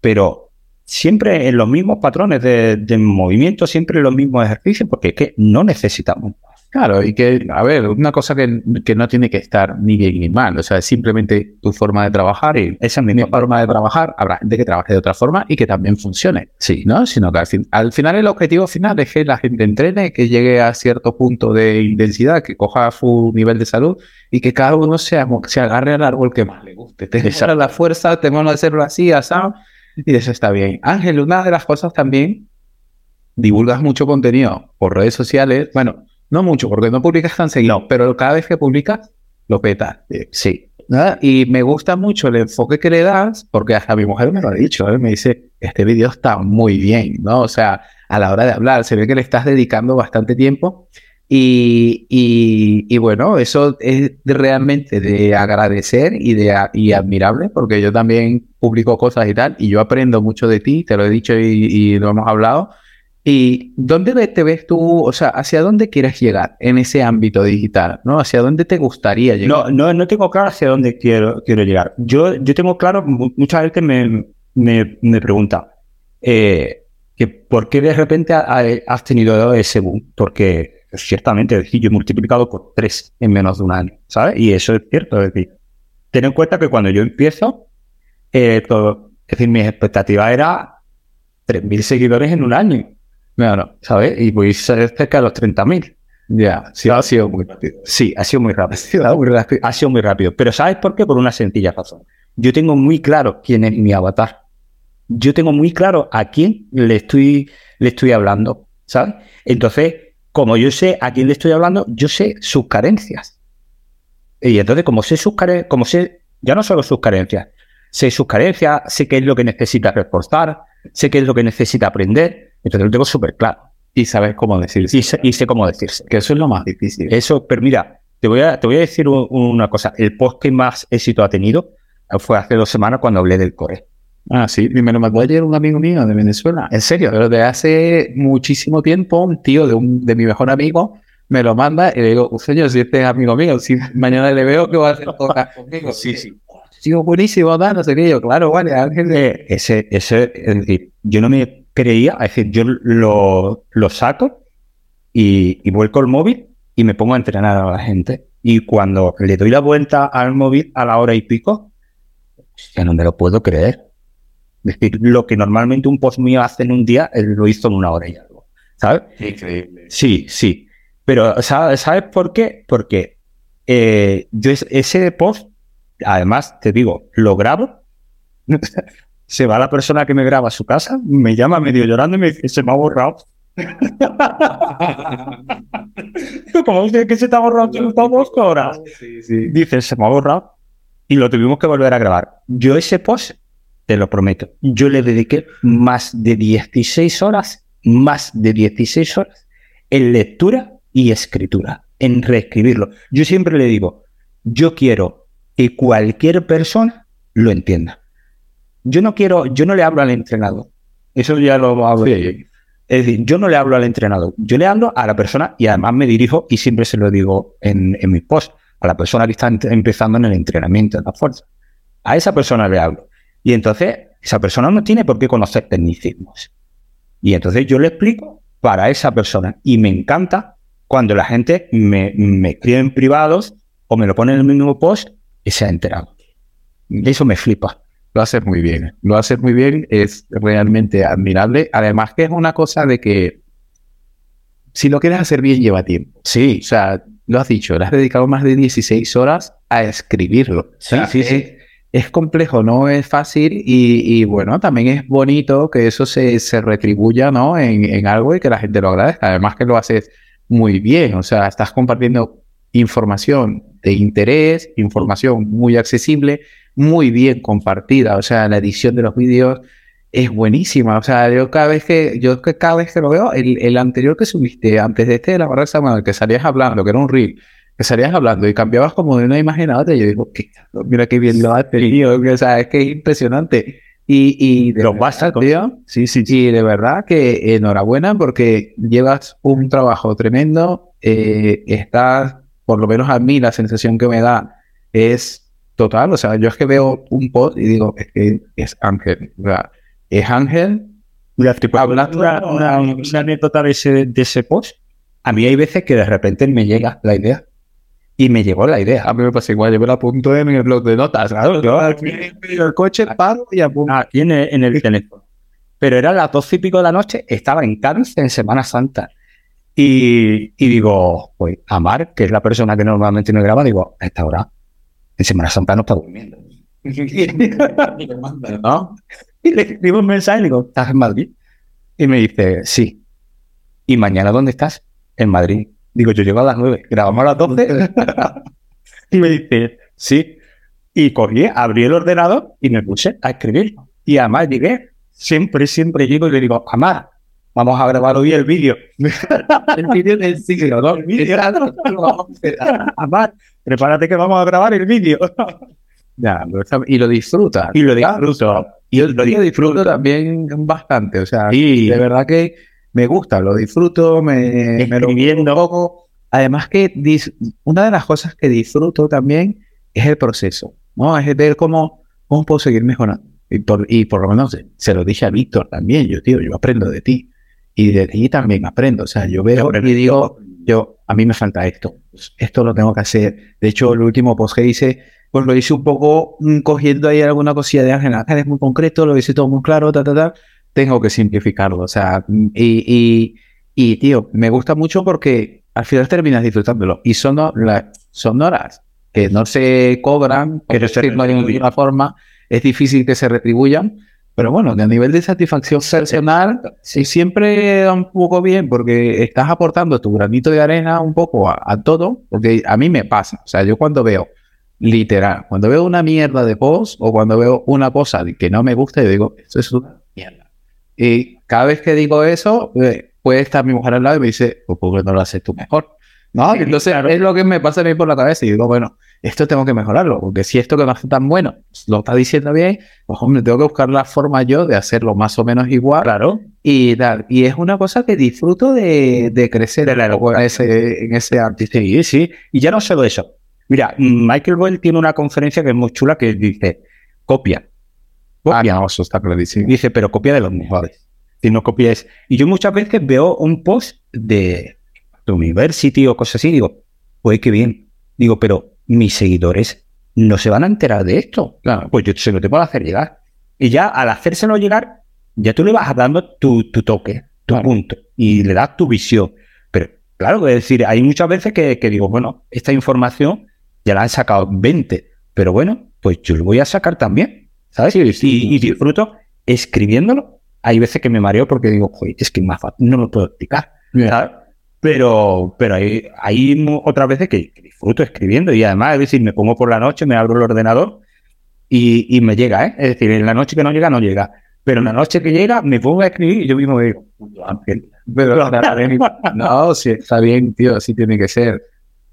Pero siempre en los mismos patrones de, de movimiento, siempre en los mismos ejercicios, porque es que no necesitamos. Claro, y que, a ver, una cosa que, que no tiene que estar ni bien ni mal, o sea, es simplemente tu forma de trabajar y esa misma forma de trabajar, habrá gente que trabaje de otra forma y que también funcione, sí, ¿no? Sino que al, fin, al final el objetivo final es que la gente entrene, que llegue a cierto punto de intensidad, que coja su nivel de salud y que cada uno se, se agarre al árbol que más le guste. Tenemos la fuerza, tenemos que hacerlo así, asado, y eso está bien. Ángel, una de las cosas también, divulgas mucho contenido por redes sociales, bueno, no mucho, porque no publicas tan seguido, no, pero cada vez que publicas, lo petas. Sí. ¿Nada? Y me gusta mucho el enfoque que le das, porque hasta mi mujer me lo ha dicho, ¿eh? Me dice, este video está muy bien, ¿no? O sea, a la hora de hablar, se ve que le estás dedicando bastante tiempo. Y, y, y bueno, eso es realmente de agradecer y, de, y admirable, porque yo también publico cosas y tal, y yo aprendo mucho de ti, te lo he dicho y, y lo hemos hablado. ¿Y dónde te ves tú? O sea, ¿hacia dónde quieres llegar en ese ámbito digital? ¿No? ¿Hacia dónde te gustaría llegar? No, no, no tengo claro hacia dónde quiero, quiero llegar. Yo, yo tengo claro, muchas veces me, me, me preguntan eh, que por qué de repente ha, ha, has tenido ese boom. Porque ciertamente, es decir, yo he multiplicado por tres en menos de un año, ¿sabes? Y eso es cierto. Es decir, ten en cuenta que cuando yo empiezo, eh, todo, es decir, mis expectativas eran tres mil seguidores en un año. No, no, ¿sabes? Y voy cerca de los treinta mil. Ya, yeah, sí, ha sido muy rápido. Sí, ha sido muy rápido. Ha sido muy rápido. Pero ¿sabes por qué? Por una sencilla razón. Yo tengo muy claro quién es mi avatar. Yo tengo muy claro a quién le estoy, le estoy hablando, ¿sabes? Entonces, como yo sé a quién le estoy hablando, yo sé sus carencias. Y entonces, como sé sus carencias, como sé, ya no solo sus carencias, sé sus carencias, sé qué es lo que necesita reforzar, sé qué es lo que necesita aprender. Entonces lo tengo súper claro. Y sabes cómo decirse. Y sé, y sé cómo decirse. Que eso es lo más difícil. Eso, pero mira, te voy a, te voy a decir un, una cosa. El post que más éxito ha tenido fue hace dos semanas cuando hablé del core. Ah, sí. Me lo mandó ayer un amigo mío de Venezuela. En serio, pero de hace muchísimo tiempo, un tío de, un, de mi mejor amigo me lo manda y le digo, señor, si este es amigo mío, si mañana le veo, ¿qué va a hacer tocar conmigo? Sí, sí. Digo, buenísimo, Dan, no sé qué. Yo, claro, vale, Ángel. Eh, ese, ese, es decir, yo no me... creía, es decir, yo lo, lo saco y, y vuelco el móvil y me pongo a entrenar a la gente. Y cuando le doy la vuelta al móvil a la hora y pico, ya no me lo puedo creer. Es decir, lo que normalmente un post mío hace en un día, él lo hizo en una hora y algo, ¿sabes? Increíble. Sí, sí. Pero ¿sabes, ¿sabes por qué? Porque eh, yo ese post, además, te digo, lo grabo. Se va la persona que me graba a su casa, me llama medio llorando y me dice, se me ha borrado. Como dice que se te ha borrado, se me ha borrado ahora. Sí, sí. Dice, se me ha borrado. Y lo tuvimos que volver a grabar. Yo ese post, te lo prometo, yo le dediqué más de dieciséis horas, más de dieciséis horas en lectura y escritura, en reescribirlo. Yo siempre le digo, yo quiero que cualquier persona lo entienda. Yo no quiero, yo no le hablo al entrenador. Eso ya lo hablo. Sí. Es decir, yo no le hablo al entrenador. Yo le hablo a la persona y además me dirijo y siempre se lo digo en, en mis posts, a la persona que está empezando en el entrenamiento, en la fuerza. A esa persona le hablo. Y entonces, esa persona no tiene por qué conocer tecnicismos. Y entonces yo le explico para esa persona. Y me encanta cuando la gente me, me escribe en privados o me lo pone en el mismo post y se ha enterado. Eso me flipa. Lo haces muy bien, lo haces muy bien, es realmente admirable. Además que es una cosa de que si lo quieres hacer bien lleva tiempo. Sí. O sea, lo has dicho, le has dedicado más de dieciséis horas a escribirlo. Sí, o sea, sí, sí. es complejo, no es fácil y, y bueno, también es bonito que eso se, se retribuya, ¿no? En, en algo y que la gente lo agradezca. Además que lo haces muy bien, o sea, estás compartiendo información de interés, información muy accesible, muy bien compartida, o sea, la edición de los vídeos es buenísima, o sea, yo cada vez que yo cada vez que lo veo, el, el anterior que subiste, antes de este de la barra examen, que salías hablando, que era un reel, que salías hablando y cambiabas como de una imagen a otra, y yo digo, ¿qué? Mira qué bien lo has tenido, o sea, es que es impresionante. Y, y de los WhatsApp, tío, sí, sí, sí. Y de verdad que enhorabuena porque llevas un trabajo tremendo, eh, estás, por lo menos a mí la sensación que me da es total, o sea, yo es que veo un post y digo, es que es Ángel, ¿verdad? Es Ángel. Mira, te puedo hablar una, una, una, una anécdota de ese, de ese post. A mí hay veces que de repente me llega la idea. Y me llegó la idea. A mí me pasa igual, yo me la apunto en el blog de notas. ¿No? Yo aquí en el coche paro y apunto. Aquí en el, en el teléfono. Pero eran las doce y pico de la noche, estaba en Cádiz en Semana Santa. Y, y digo, pues Amar, que es la persona que normalmente no graba, digo, a esta hora, en Semana Santa no está durmiendo. ¿No? Y le escribo un mensaje y le digo, ¿estás en Madrid? Y me dice, sí. ¿Y mañana dónde estás? En Madrid. Digo, yo llego a las nueve, grabamos a las doce. Y me dice, sí. Y corrí, abrí el ordenador y me puse a escribir. Y además llegué, siempre, siempre llego y le digo, Amar, vamos a grabar hoy el vídeo. El vídeo del siglo, ¿no? El vídeo. Amar, prepárate que vamos a grabar el vídeo. Ya, y lo disfruta. Y lo disfruto. Y yo lo disfruto también bastante, o sea, sí. De verdad que me gusta, lo disfruto, me, me lo viendo un poco. Además que dis, una de las cosas que disfruto también es el proceso, ¿no? Es ver cómo, cómo puedo seguir mejorando. Y por, y por lo menos se, se lo dije a Víctor también, yo tío, yo aprendo de ti. Y de ti también aprendo, o sea, yo veo y digo, yo, a mí me falta esto, esto lo tengo que hacer. De hecho, el último post que hice, pues lo hice un poco cogiendo ahí alguna cosilla de Ángel. Ángel es muy concreto, lo hice todo muy claro, ta, ta, ta. Tengo que simplificarlo, o sea, y, y, y tío, me gusta mucho porque al final terminas disfrutándolo. Y son, las, son horas que no se cobran, que no hay ninguna forma, es difícil que se retribuyan, pero bueno, a nivel de satisfacción personal, sí, siempre da un poco bien porque estás aportando tu granito de arena un poco a, a todo, porque a mí me pasa, o sea, yo cuando veo literal, cuando veo una mierda de post o cuando veo una cosa que no me gusta, yo digo, esto es una mierda. Y cada vez que digo eso, puede estar mi mujer al lado y me dice, pues ¿por qué no lo haces tú mejor? ¿No? Sí, entonces claro. Es lo que me pasa a mí por la cabeza y digo, bueno, esto tengo que mejorarlo, porque si esto que no es tan bueno lo está diciendo bien, pues hombre, tengo que buscar la forma yo de hacerlo más o menos igual. Claro. Y tal. Y es una cosa que disfruto de, de crecer de la en ese, en ese artista. Sí, sí. Y ya no solo eso. Mira, Michael Boyle tiene una conferencia que es muy chula que dice, copia. Copia. Ah, no, eso está clarísimo. Dice, pero copia de los mejores. Si no copias. Y yo muchas veces veo un post de, de University o cosas así y digo, pues qué bien. Digo, pero mis seguidores no se van a enterar de esto. Claro. Pues yo se lo tengo que hacer llegar. Y ya al hacérselo llegar, ya tú le vas dando tu, tu toque, tu claro. punto. Y le das tu visión. Pero claro, es decir, hay muchas veces que, que digo, bueno, esta información ya la han sacado veinte, pero bueno, pues yo lo voy a sacar también, ¿sabes? Sí, sí, y, y disfruto escribiéndolo. Hay veces que me mareo porque digo, joder, es que más fácil, no lo puedo explicar, ¿sabes? Pero, pero hay, hay otras veces que disfruto escribiendo y además, es decir, me pongo por la noche, me abro el ordenador y, y me llega, ¿eh? Es decir, en la noche que no llega, no llega. Pero en la noche que llega, me pongo a escribir y yo mismo me digo, pero, no, sí, está bien, tío, así tiene que ser.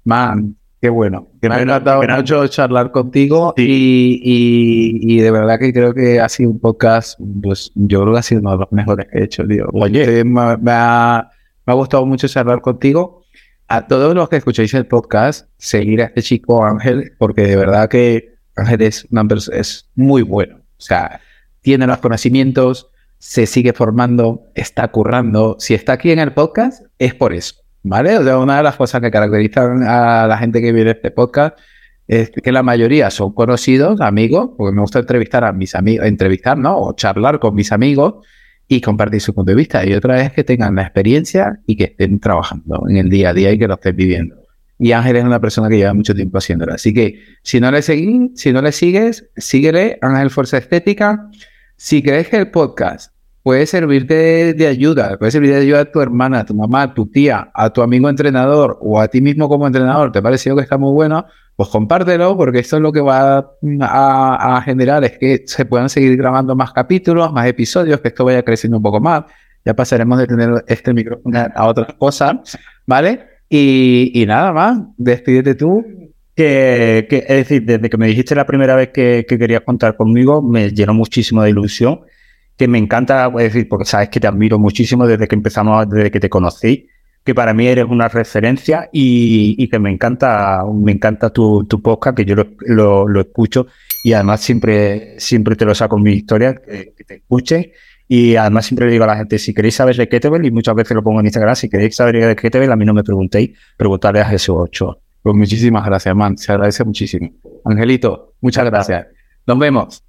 Man, qué bueno, que me ha encantado mucho charlar contigo sí. y, y, y de verdad que creo que ha sido un podcast, pues yo creo que ha sido uno de los mejores que he hecho, tío. Oye, me, me, ha, me ha gustado mucho charlar contigo. A todos los que escuchéis el podcast, seguir a este chico Ángel, porque de verdad que Ángel es, una pers- es muy bueno, o sea, tiene los conocimientos, se sigue formando, está currando. Si está aquí en el podcast, es por eso. ¿Vale? O sea, una de las cosas que caracterizan a la gente que viene a este podcast es que la mayoría son conocidos, amigos, porque me gusta entrevistar a mis amigos, entrevistar, ¿no? O charlar con mis amigos y compartir su punto de vista. Y otra es que tengan la experiencia y que estén trabajando en el día a día y que lo estén viviendo. Y Ángel es una persona que lleva mucho tiempo haciéndolo. Así que si no le seguís, si no le sigues, síguele, Ángel Fuerza Estética. Si crees que el podcast puede servirte de, de ayuda, puede servir de ayuda a tu hermana, a tu mamá, a tu tía, a tu amigo entrenador o a ti mismo como entrenador, te ha parecido que está muy bueno, pues compártelo, porque esto es lo que va a, a, a generar es que se puedan seguir grabando más capítulos, más episodios, que esto vaya creciendo un poco más. Ya pasaremos de tener este micrófono a otras cosas, ¿vale? Y, y nada más, despídete tú. Que, que, es decir, desde que me dijiste la primera vez que, que querías contar conmigo, me llenó muchísimo de ilusión, que me encanta, es decir, porque sabes que te admiro muchísimo desde que empezamos, desde que te conocí, que para mí eres una referencia y, y que me encanta me encanta tu, tu podcast, que yo lo, lo, lo escucho y además siempre, siempre te lo saco en mi historia, que, que te escuchen. Y además siempre le digo a la gente, si queréis saber de kettlebell, y muchas veces lo pongo en Instagram, si queréis saber de kettlebell, a mí no me preguntéis, preguntadle a Jesús Ochoa. Pues muchísimas gracias, man. Se agradece muchísimo. Angelito, muchas gracias. Nos vemos.